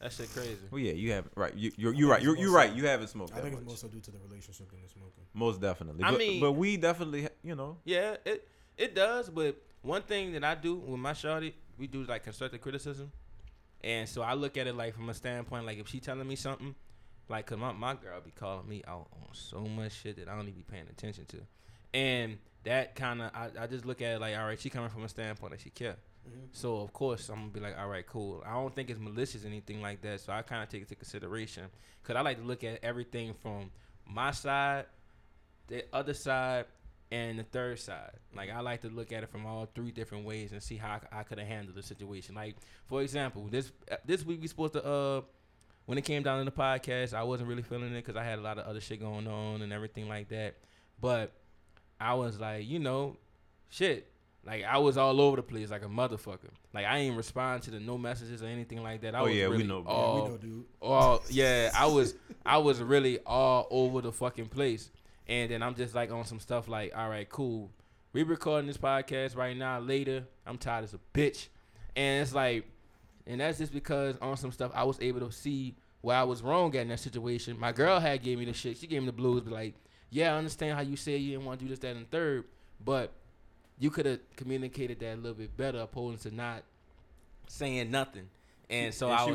that shit crazy. Well, yeah, you haven't. Right, you're right. You haven't smoked. I think it's more so due to the relationship than the smoking. Most definitely. I mean, but we definitely, you know. Yeah, it does, but. One thing that I do with my shawty, we do like constructive criticism, and so I look at it like from a standpoint like if she telling me something, like cause my girl be calling me out on so much shit that I don't even be paying attention to, and that kind of I just look at it like all right, she coming from a standpoint that she care, so of course I'm gonna be like all right, cool. I don't think it's malicious or anything like that, so I kind of take it into consideration because I like to look at everything from my side, the other side. And the third side, like I like to look at it from all three different ways and see how I could have handled the situation. Like for example, this week we supposed to when it came down to the podcast, I wasn't really feeling it because I had a lot of other shit going on and everything like that. But I was like, you know, shit, like I was all over the place like a motherfucker. Like I ain't respond to the no messages or anything like that. We know, dude. Oh yeah, I was really all over the fucking place. And then I'm just like on some stuff like, all right, cool. We recording this podcast right now. Later, I'm tired as a bitch. And it's like, and that's just because on some stuff I was able to see where I was wrong at in that situation. My girl had gave me the shit. She gave me the blues. But like, yeah, I understand how you said you didn't want to do this, that, and third. But you could have communicated that a little bit better opposed to not saying nothing. And so and she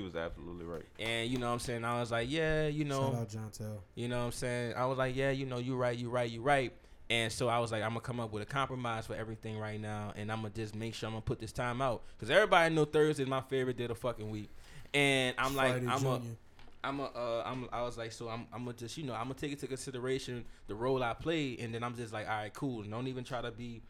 was absolutely right. And you know what I'm saying? I was like, yeah, you know. Shout out John Tell. You know what I'm saying? I was like, yeah, you know, you right. And so I was like, I'm going to come up with a compromise for everything right now. And I'm going to just make sure I'm going to put this time out. Because everybody know Thursday is my favorite day of the fucking week. And I'm Friday like, I was like, I'm going to just, you know, I'm going to take into consideration the role I play. And then I'm just like, all right, cool. Don't even try to be,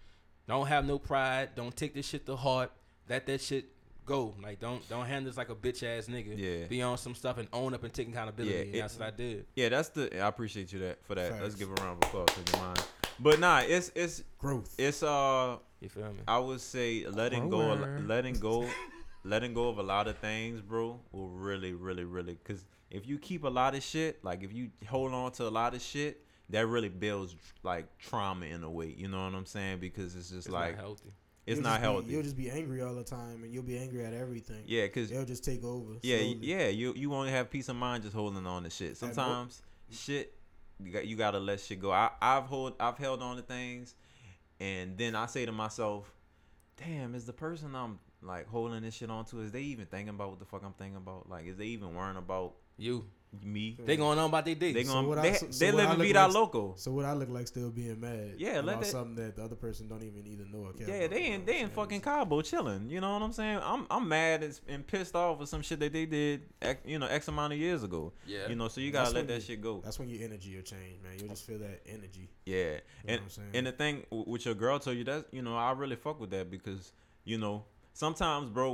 don't have no pride. Don't take this shit to heart. Let that shit go. Like, don't handle this like a bitch ass nigga. Yeah. Be on some stuff and own up and take accountability. Yeah, and that's what I did. Yeah, I appreciate you for that. Thanks. Let's give a round of applause for your mind. But nah, it's growth. It's you feel me? I would say letting go of a lot of things, bro, will really, really, really, because if you keep a lot of shit, like if you hold on to a lot of shit, that really builds like trauma in a way. You know what I'm saying? Because it's just like not healthy. It's not healthy. You'll just be angry all the time, and you'll be angry at everything. Yeah, because they'll just take over. Yeah, slowly. Yeah. You won't have peace of mind just holding on to shit. Sometimes shit. You gotta let shit go. I've held on to things, and then I say to myself, "Damn, is the person I'm like holding this shit on to? Is they even thinking about what the fuck I'm thinking about? Like, is they even worrying about you, me? They going on about their days. They living vida loco. So what I look like still being mad? Yeah, about something that the other person don't even know or care. Yeah, they in fucking Cabo chilling. You know what I'm saying? I'm mad and pissed off with some shit that they did, you know, X amount of years ago. Yeah, you know, so you gotta let that shit go. That's when your energy will change, man. You'll just feel that energy. Yeah, and the thing with your girl told you that, you know, I really fuck with that because, you know, sometimes, bro,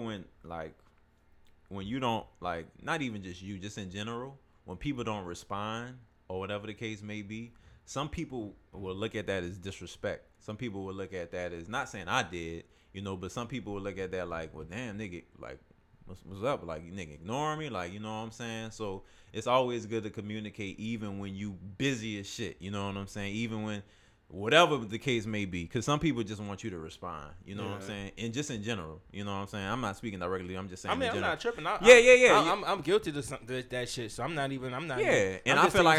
when you don't, like, not even just you, just in general, when people don't respond or whatever the case may be, some people will look at that as disrespect. Some people will look at that as, not saying I did, you know, but some people will look at that like, well, damn, nigga, like, what's up? Like, nigga, ignore me? Like, you know what I'm saying? So it's always good to communicate even when you busy as shit, you know what I'm saying? Even when whatever the case may be, because some people just want you to respond, you know what I'm saying, and just in general, you know what I'm saying. I'm not speaking directly. I'm just saying. I mean, in general. I'm not tripping. I'm guilty to that shit, so I'm not even. I'm not. Yeah, even, and I feel like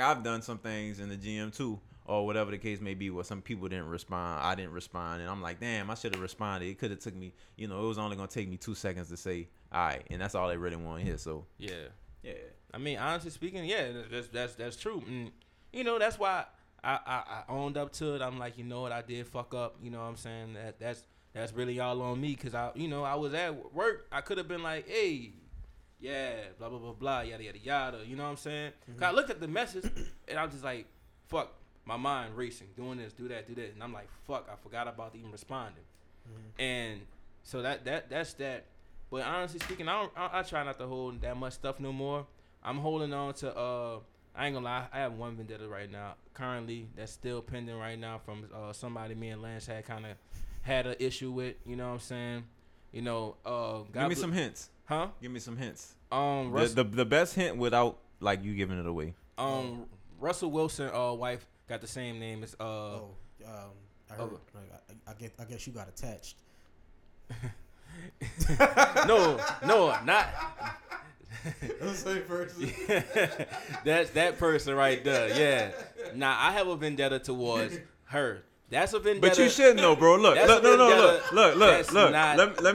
I've done some things in the GM too, or whatever the case may be, where some people didn't respond. I didn't respond, and I'm like, damn, I should have responded. It could have took me. You know, it was only gonna take me 2 seconds to say, all right, and that's all they really want to hear. So yeah. I mean, honestly speaking, yeah, that's true. And, you know, that's why. I owned up to it. I'm like, you know what, I did fuck up. You know what I'm saying? That's really all on me because I was at work. I could have been like, hey, yeah, blah, blah, blah, blah, yada, yada, yada. You know what I'm saying? Mm-hmm. Cause I looked at the message and I'm just like, fuck, my mind racing, doing this, do that, do that. And I'm like, fuck, I forgot about even responding. Mm-hmm. And so that's that. But honestly speaking, I try not to hold that much stuff no more. I'm holding on to, I ain't gonna lie, I have one vendetta right now, currently, that's still pending right now from somebody me and Lance had an issue with, you know what I'm saying? You know, give me some hints. Huh? Give me some hints. The best hint without, like, you giving it away. Russell Wilson's wife got the same name as, I heard, I guess you got attached. no, not... person. Yeah. That's that person right there. Yeah. Now I have a vendetta towards her. That's a vendetta. But you shouldn't know, bro. Look. Let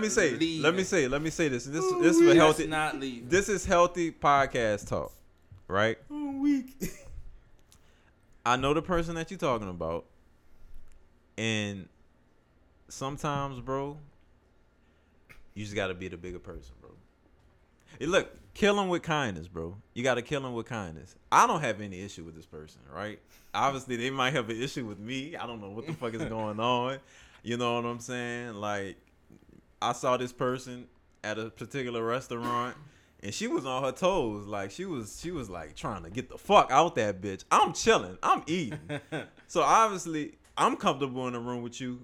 me say this. This is a healthy. Not leaving. This is healthy podcast talk, right? Weak. I know the person that you're talking about, and sometimes, bro, you just gotta be the bigger person, bro. Hey, look. Kill him with kindness, bro. You got to kill him with kindness. I don't have any issue with this person, right? Obviously, they might have an issue with me. I don't know what the fuck is going on. You know what I'm saying? Like, I saw this person at a particular restaurant, and she was on her toes. Like, she was like, trying to get the fuck out that bitch. I'm chilling. I'm eating. So, obviously, I'm comfortable in the room with you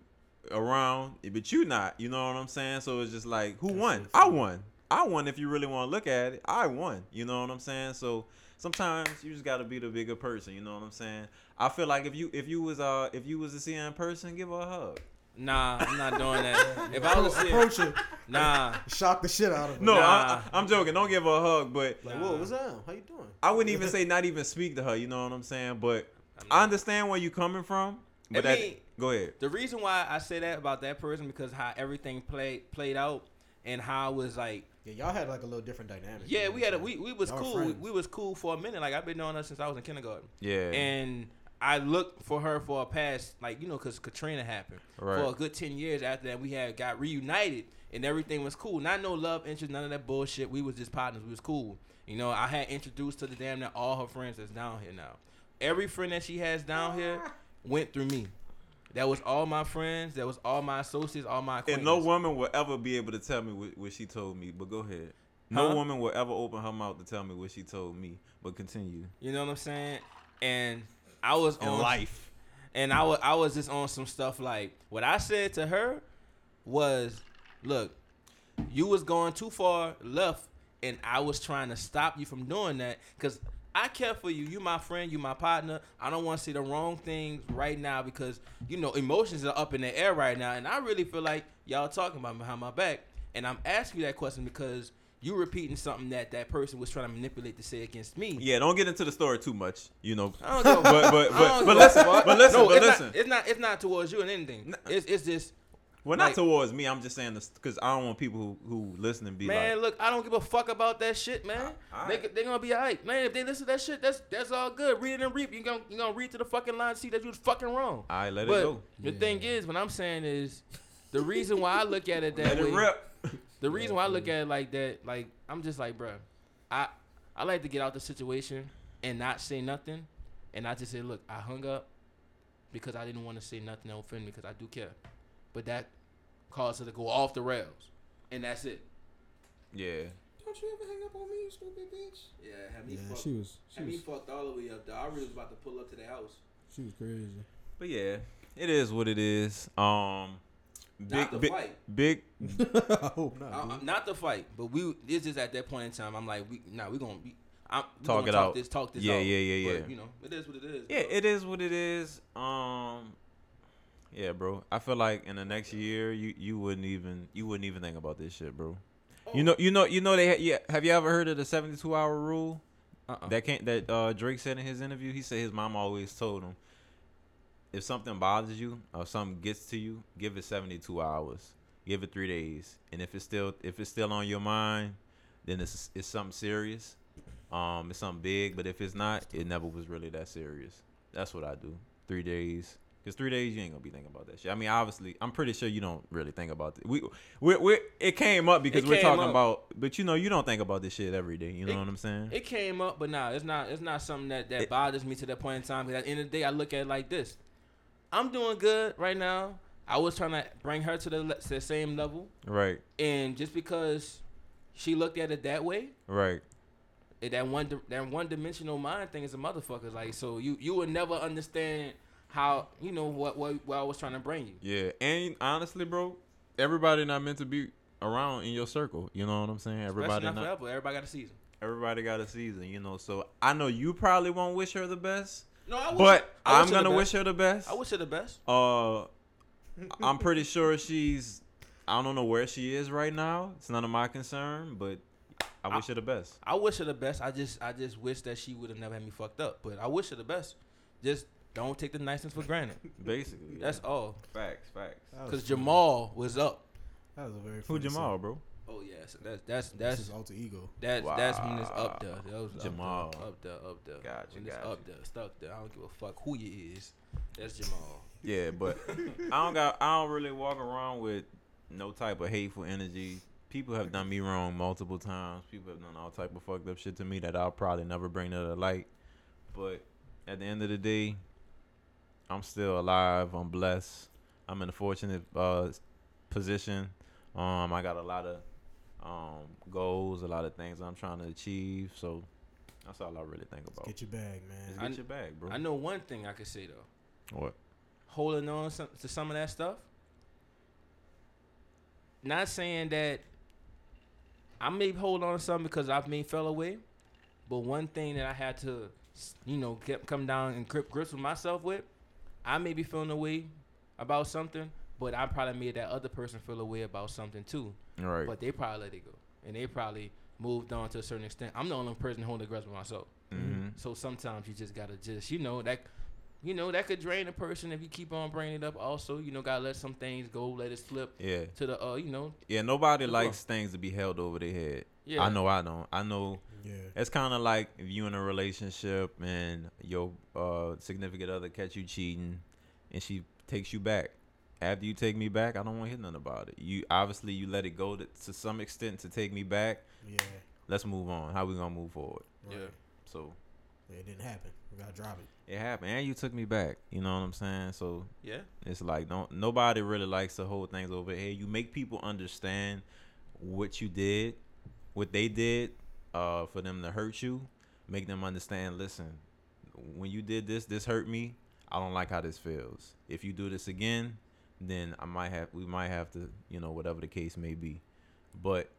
around, but you not. You know what I'm saying? So, it's just like, who won? I won. If you really want to look at it, I won. You know what I'm saying? So sometimes you just gotta be the bigger person. You know what I'm saying? I feel like if you was to see her in person, give her a hug. Nah, I'm not doing that. If I was to approach her, nah, shock the shit out of her. No, I'm joking. Don't give her a hug, but like, whoa, what's up? How you doing? I wouldn't even say not even speak to her. You know what I'm saying? But I understand where you're coming from. But I mean, go ahead. The reason why I say that about that person because how everything played out. and how it was like. Yeah, y'all had like a little different dynamic. Yeah, we had a, we was y'all cool. We was cool for a minute. Like I've been knowing her since I was in kindergarten. Yeah. And I looked for her for a past, like, you know, because Katrina happened. Right. For a good 10 years after that, we had got reunited and everything was cool. Not no love interest, none of that bullshit. We was just partners. We was cool. You know, I had introduced to the damn that all her friends that's down here now. Every friend that she has down here went through me. That was all my friends. That was all my associates, all my acquaintances. And no woman will ever be able to tell me what she told me, but go ahead. No woman will ever open her mouth to tell me what she told me, but continue. You know what I'm saying? And I was on life. And I was just on some stuff like, what I said to her was, look, you was going too far left, and I was trying to stop you from doing that because I care for you. You my friend. You my partner. I don't want to see the wrong things right now because, you know, emotions are up in the air right now. And I really feel like y'all talking about me behind my back. And I'm asking you that question because you repeating something that person was trying to manipulate to say against me. Yeah, don't get into the story too much, you know. I don't go. But listen. It's not towards you and anything. Nah. It's just. Well, not like, towards me. I'm just saying this because I don't want people who listen and be like... Man, look, I don't give a fuck about that shit, man. They're going to be all right. Man, if they listen to that shit, that's all good. Read it and reap. You're going to read to the fucking line and see that you was fucking wrong. All right, let it go. The thing is, what I'm saying is, the reason why I look at it that way... Let it rip. The reason why I look at it like that, like, I'm just like, bro, I like to get out the situation and not say nothing. And I just say, look, I hung up because I didn't want to say nothing that offended me because I do care. But that caused her to go off the rails. And that's it. Yeah. Don't you ever hang up on me, you stupid bitch? Yeah, she had me fucked all the way up, though. I really was about to pull up to the house. She was crazy. But yeah, it is what it is. Not the fight. I hope not. Not the fight. But it's just at that point in time, I'm like, we're going to talk this out. Yeah. But, you know, it is what it is. Yeah, bro. It is what it is. Yeah, bro. I feel like in the next year, you wouldn't even think about this shit, bro. Oh. You know. Have you ever heard of the 72-hour rule? That Drake said in his interview. He said his mom always told him, if something bothers you or something gets to you, give it 72 hours, give it 3 days, and if it's still on your mind, then it's something serious, it's something big. But if it's not, it never was really that serious. That's what I do. 3 days. Because 3 days, you ain't going to be thinking about that shit. I mean, obviously, I'm pretty sure you don't really think about it. It came up because we're talking about, but you know, you don't think about this shit every day. You know what I'm saying? It came up, but nah, it's not something that bothers me to that point in time. Because at the end of the day, I look at it like this. I'm doing good right now. I was trying to bring her to the same level. Right. And just because she looked at it that way. Right. That one dimensional mind thing is a motherfucker. Like, so you would never understand how, you know, what I was trying to bring you. Yeah, and honestly, bro, everybody not meant to be around in your circle. You know what I'm saying? Everybody not forever. Everybody got a season. Everybody got a season, you know. So I know you probably won't wish her the best. No, I wish. But I'm gonna wish her the best. I wish her the best. I'm pretty sure I don't know where she is right now. It's none of my concern, but I wish her the best. I wish her the best. I just wish that she would have never had me fucked up. But I wish her the best. Just don't take the niceness for granted. Basically. That's all. Facts. Because Jamal was up. That was a very funny. Who Jamal, bro? Oh, yeah. So that's his alter ego. That's when it's up there. That was Jamal. Up there. Gotcha. Up there, stuck there. I don't give a fuck who you is. That's Jamal. Yeah, but I don't really walk around with no type of hateful energy. People have done me wrong multiple times. People have done all type of fucked up shit to me that I'll probably never bring to the light. But at the end of the day, I'm still alive. I'm blessed. I'm in a fortunate position. I got a lot of goals, a lot of things I'm trying to achieve. So that's all I really think about. Let's get your bag, man. Get your bag, bro. I know one thing I could say, though. What? Holding on to some of that stuff. Not saying that I may hold on to something because I may fell away. But one thing that I had to, you know, come down and grips with myself with, I may be feeling a way about something, but I probably made that other person feel a way about something too. Right. But they probably let it go, and they probably moved on to a certain extent. I'm the only person holding grudge with myself. Mm-hmm. So sometimes you just gotta, you know, that you know, that could drain a person if you keep on bringing it up. Also, you know, gotta let some things go, let it slip. Yeah. To the, you know. Yeah, nobody likes things to be held over their head. Yeah. I know I don't. I know. Yeah. It's kind of like if you in a relationship and your significant other catch you cheating, and she takes you back. After you take me back, I don't want to hear nothing about it. You obviously you let it go to some extent to take me back. Yeah. Let's move on. How we gonna move forward? Right. Yeah. So. It didn't happen. We gotta drop it. It happened, and you took me back. You know what I'm saying? So yeah, it's like don't nobody really likes to hold things over here. You make people understand what you did, what they did, for them to hurt you. Make them understand. Listen, when you did this, this hurt me. I don't like how this feels. If you do this again, then we might have to, you know, whatever the case may be. But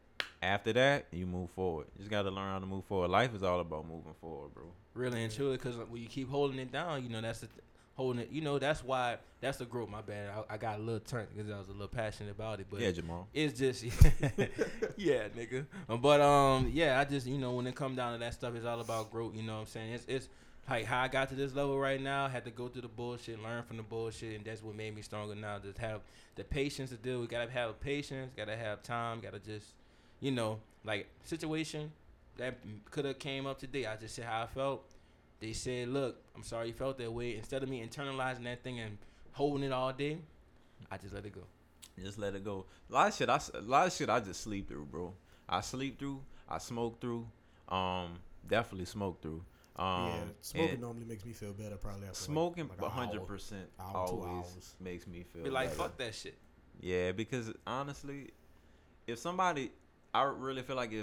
after that, you move forward. You just got to learn how to move forward. Life is all about moving forward, bro. Really and truly, because when you keep holding it down, you know, that's the holding it. You know, that's why, that's the growth. My bad. I got a little turned because I was a little passionate about it. But yeah, Jamal. It's just, yeah, nigga. But, yeah, I just, you know, when it comes down to that stuff, it's all about growth. You know what I'm saying? It's like how I got to this level right now, had to go through the bullshit, learn from the bullshit, and that's what made me stronger now. Just have the patience to deal with. Got to have patience, got to have time, got to just, you know, like situation that could have came up today. I just said how I felt. They said, look, I'm sorry you felt that way. Instead of me internalizing that thing and holding it all day, I just let it go. Just let it go. A lot of shit I just sleep through, bro. I sleep through. I smoke through. Definitely smoke through. Yeah, smoking normally makes me feel better probably. After smoking like 100% always makes me feel better. Like, fuck that shit. Yeah, because honestly, if somebody... I really feel like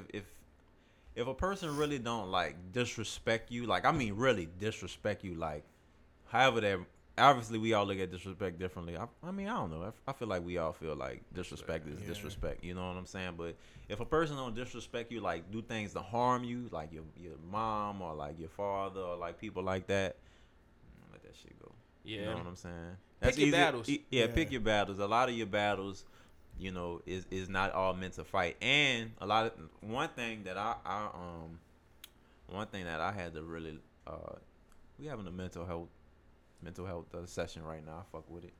if a person really don't like disrespect you, like I mean really disrespect you, like however that obviously we all look at disrespect differently. I mean I don't know. I feel like we all feel like disrespect is disrespect. You know what I'm saying? But if a person don't disrespect you, like do things to harm you, like your mom or like your father or like people like that, let that shit go. Yeah. You know what I'm saying? That's pick your battles. Yeah, pick your battles. A lot of your battles, you know, is not all meant to fight. And a lot of one thing that I had to really we having a mental health session right now. I fuck with it,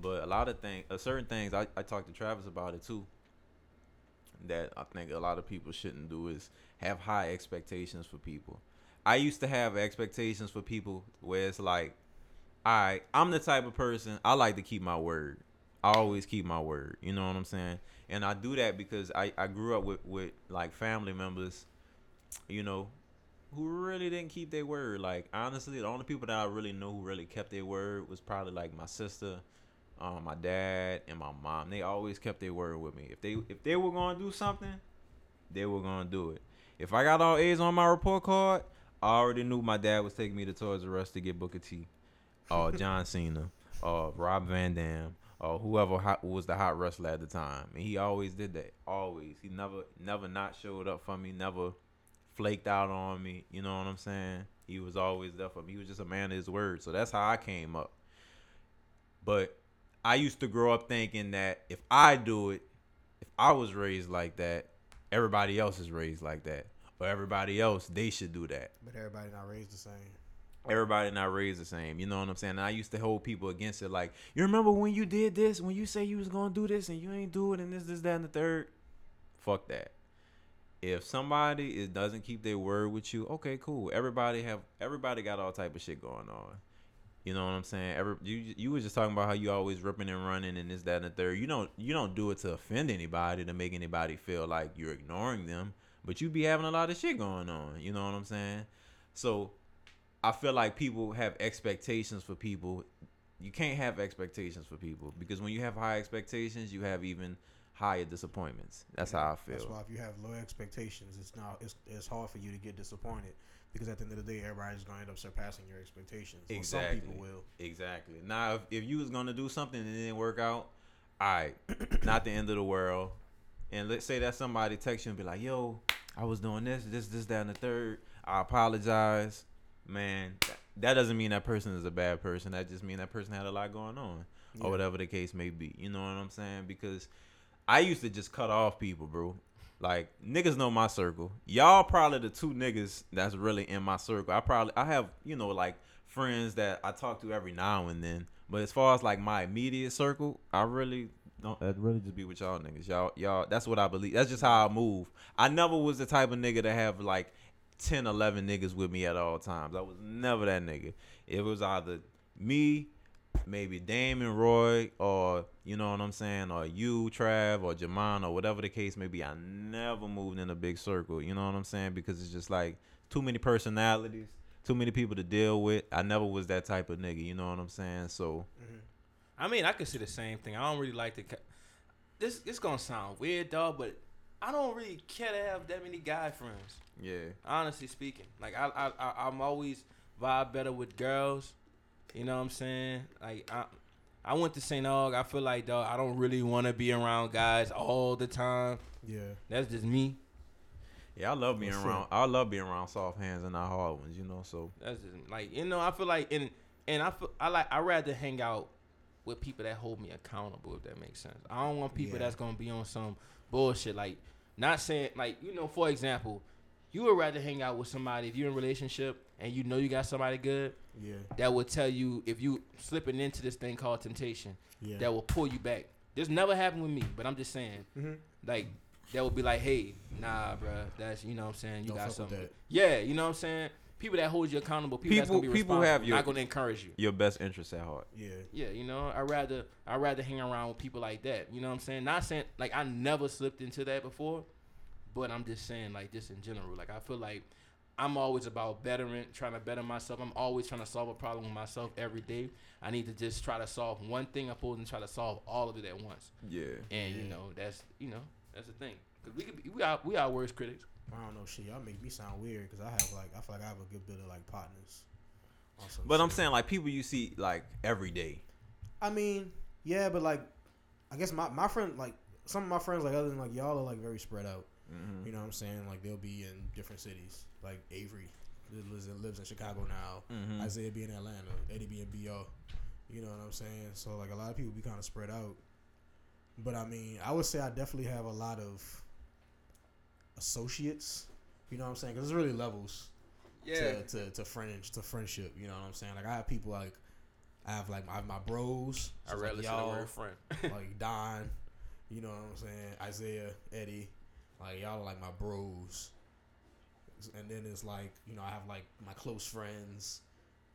but a lot of things, certain things I talked to Travis about it too. That I think a lot of people shouldn't do is have high expectations for people. I used to have expectations for people where it's like, all right, I'm the type of person I like to keep my word. I always keep my word, you know what I'm saying? And I do that because I grew up with like family members, you know, who really didn't keep their word. Like honestly, the only people that I really know who really kept their word was probably like my sister, my dad, and my mom. They always kept their word with me. If they were gonna do something, they were gonna do it. If I got all A's on my report card, I already knew my dad was taking me to Toys R Us to get Booker T, John Cena, Rob Van Dam. Or whoever was the hot wrestler at the time. And he always did that. Always. He never not showed up for me. Never flaked out on me. You know what I'm saying? He was always there for me. He was just a man of his word. So that's how I came up. But I used to grow up thinking that if I do it, if I was raised like that, everybody else is raised like that. Or everybody else, they should do that. But everybody not raised the same. Everybody not raised the same. You know what I'm saying? And I used to hold people against it. Like, you remember when you did this? When you say you was going to do this and you ain't do it and this, that, and the third? Fuck that. If somebody doesn't keep their word with you, okay, cool. Everybody got all type of shit going on. You know what I'm saying? You was just talking about how you always ripping and running and this, that, and the third. You don't do it to offend anybody, to make anybody feel like you're ignoring them. But you be having a lot of shit going on. You know what I'm saying? So... I feel like people have expectations for people. You can't have expectations for people because when you have high expectations, you have even higher disappointments. That's how I feel. That's why if you have low expectations, it's hard for you to get disappointed because at the end of the day, everybody's going to end up surpassing your expectations. Exactly. Or some people will. Exactly. Now, if you was going to do something and it didn't work out, all right, not the end of the world. And let's say that somebody texts you and be like, yo, I was doing this, that, and the third. I apologize. Man, that doesn't mean that person is a bad person. That just means that person had a lot going on, or whatever the case may be. You know what I'm saying? Because I used to just cut off people, bro. Like, niggas know my circle. Y'all probably the two niggas that's really in my circle. I have, you know, like friends that I talk to every now and then. But as far as like my immediate circle, I really don't. I'd really just be with y'all niggas. Y'all. That's what I believe. That's just how I move. I never was the type of nigga to have like 10, 11 niggas with me at all times. I was never that nigga. It was either me, maybe Dame and Roy, or you know what I'm saying, or you, Trav, or Jamon, or whatever the case may be. I never moved in a big circle, you know what I'm saying, because it's just like too many personalities, too many people to deal with. I never was that type of nigga, you know what I'm saying? So mm-hmm. I mean, I could say the same thing. I don't really like to this, it's gonna sound weird, dog, but I don't really care to have that many guy friends. Yeah, honestly speaking, like I'm always vibe better with girls. You know what I'm saying? Like I went to St. Aug. I feel like, dog, I don't really want to be around guys all the time. Yeah, that's just me. Yeah, I love being around. I love being around soft hands and not hard ones. You know, so that's just like, you know, I feel like I rather hang out with people that hold me accountable, if that makes sense. I don't want people that's gonna be on some bullshit. Like, not saying, like, you know, for example, you would rather hang out with somebody if you're in a relationship and you know you got somebody good. Yeah. That will tell you if you slipping into this thing called temptation. Yeah. That will pull you back. This never happened with me, but I'm just saying. Mm-hmm. Like, that would be like, hey, nah, bro, that's, you know what I'm saying, you don't got something. With that. Yeah, you know what I'm saying. People that hold you accountable, people that's gonna be responsible, not gonna encourage you. Your best interests at heart. Yeah. Yeah, you know, I rather hang around with people like that. You know what I'm saying. Not saying like I never slipped into that before. But I'm just saying, like, just in general. Like, I feel like I'm always about bettering, trying to better myself. I'm always trying to solve a problem with myself every day. I need to just try to solve one thing opposed to try to solve all of it at once. Yeah. And, you know, that's the thing. Because we are worst critics. I don't know, shit. Y'all make me sound weird because I feel like I have a good bit of, like, partners. But I'm saying, like, people you see, like, every day. I mean, yeah, but, like, I guess my friend, like, some of my friends, like, other than, like, y'all are, like, very spread out. Mm-hmm. You know what I'm saying? Like, they'll be in different cities. Like, Avery lives in Chicago now. Mm-hmm. Isaiah be in Atlanta. Eddie be in BO. You know what I'm saying? So, like, a lot of people be kind of spread out. But, I mean, I would say I definitely have a lot of associates. You know what I'm saying? Because there's really levels to friendship. You know what I'm saying? Like, I have people, like, I have my bros. So I rather say the word friend. Like, Don. You know what I'm saying? Isaiah, Eddie. Like, y'all are, like, my bros. And then it's, like, you know, I have, like, my close friends.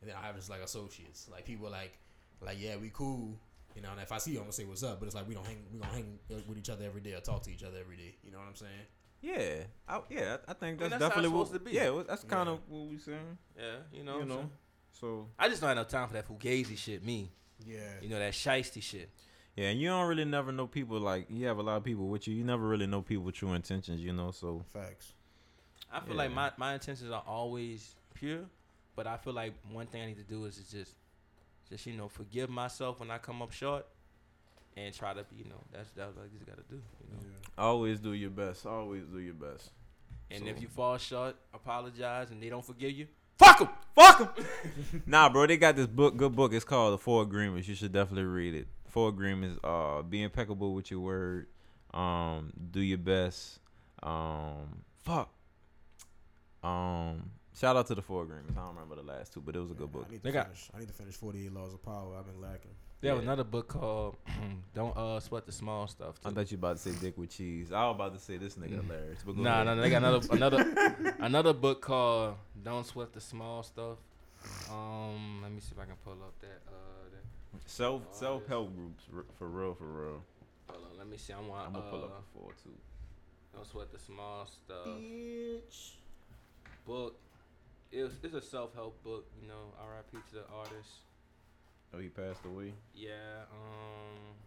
And then I have just, like, associates. Like, people, like yeah, we cool. You know, and if I see you, I'm going to say what's up. But it's, like, we don't hang with each other every day or talk to each other every day. You know what I'm saying? Yeah. I think that's definitely what it's supposed to be. Yeah, that's kind of what we saying. Yeah, you know. You know. So I just don't have no time for that fugazi shit, me. Yeah. You know, that shiesty shit. Yeah, and you don't really never know people, like, you have a lot of people with you. You never really know people with true intentions, you know, so. Facts. I feel like my intentions are always pure, but I feel like one thing I need to do is just, you know, forgive myself when I come up short and try to, you know, that's what I just got to do, you know. Yeah. Always do your best. Always do your best. And so. If you fall short, apologize, and they don't forgive you, fuck them. Nah, bro, they got this book, good book. It's called The Four Agreements. You should definitely read it. Four agreements: be impeccable with your word, do your best. Shout out to The Four Agreements. I don't remember the last two, but it was a good book. I need to finish 48 Laws of Power. I've been lacking. They have another book called Don't Sweat the Small Stuff, too. I thought you about to say Dick with Cheese. I was about to say this nigga hilarious. But no, they got another book called Don't Sweat the Small Stuff. Let me see if I can pull up that. Self-help groups, for real. Hold on, let me see. I'm going to pull up before, too. Don't Sweat the Small Stuff. Bitch. Book. It's a self-help book, you know, R.I.P. to the artist. Oh, he passed away? Yeah,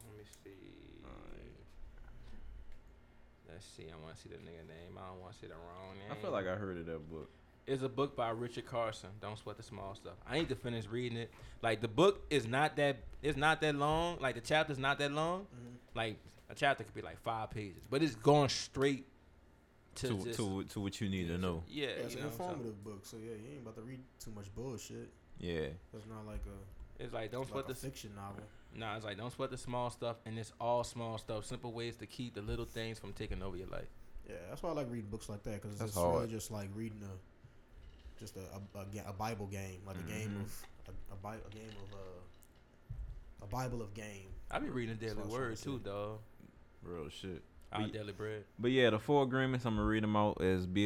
let me see. Let's see, I want to see the nigga name. I don't want to say the wrong name. I feel like I heard of that book. It's a book by Richard Carson. Don't Sweat the Small Stuff. I need to finish reading it. Like, the book is not that long. Like, the chapter's not that long. Mm-hmm. Like, a chapter could be like 5 pages, but it's going straight to what you need to know. Yeah, it's an informative book. So yeah, you ain't about to read too much bullshit. Yeah, it's not like a. It's like Don't Sweat the fiction novel. Nah, it's like Don't Sweat the Small Stuff, and it's all small stuff. Simple ways to keep the little things from taking over your life. Yeah, that's why I like reading books like that, because it's really just like reading a Bible game, like a game of a Bible of game. I be reading the Daily Word too, dog. Real shit. Our daily bread. But yeah, the four agreements, I'm gonna read them out as be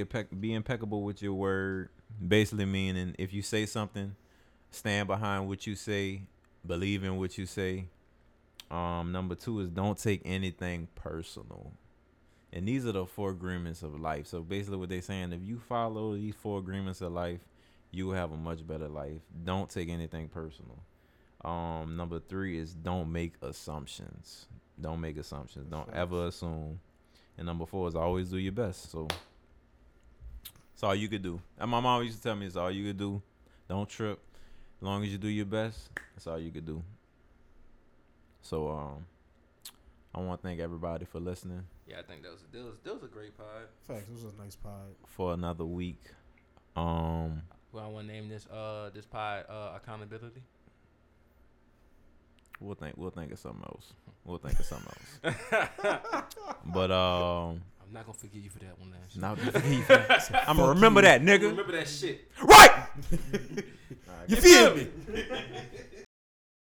impeccable with your word, basically meaning if you say something, stand behind what you say, believe in what you say. Number two is don't take anything personal. And these are the four agreements of life. So basically what they're saying, if you follow these four agreements of life, you will have a much better life. Don't take anything personal. Number three is don't make assumptions. Don't make assumptions. Don't ever assume. And number four is always do your best. So it's all you could do. And my mom used to tell me it's all you could do. Don't trip. As long as you do your best, that's all you could do. So I want to thank everybody for listening. Yeah, I think that was a great pod. Facts, it was a nice pod for another week. Well, I want to name this pod accountability. We'll think of something else. But I'm not gonna forgive you for that one, last. Not gonna forgive you for that. I'm gonna remember that, nigga. Remember that shit. Right. You feel me?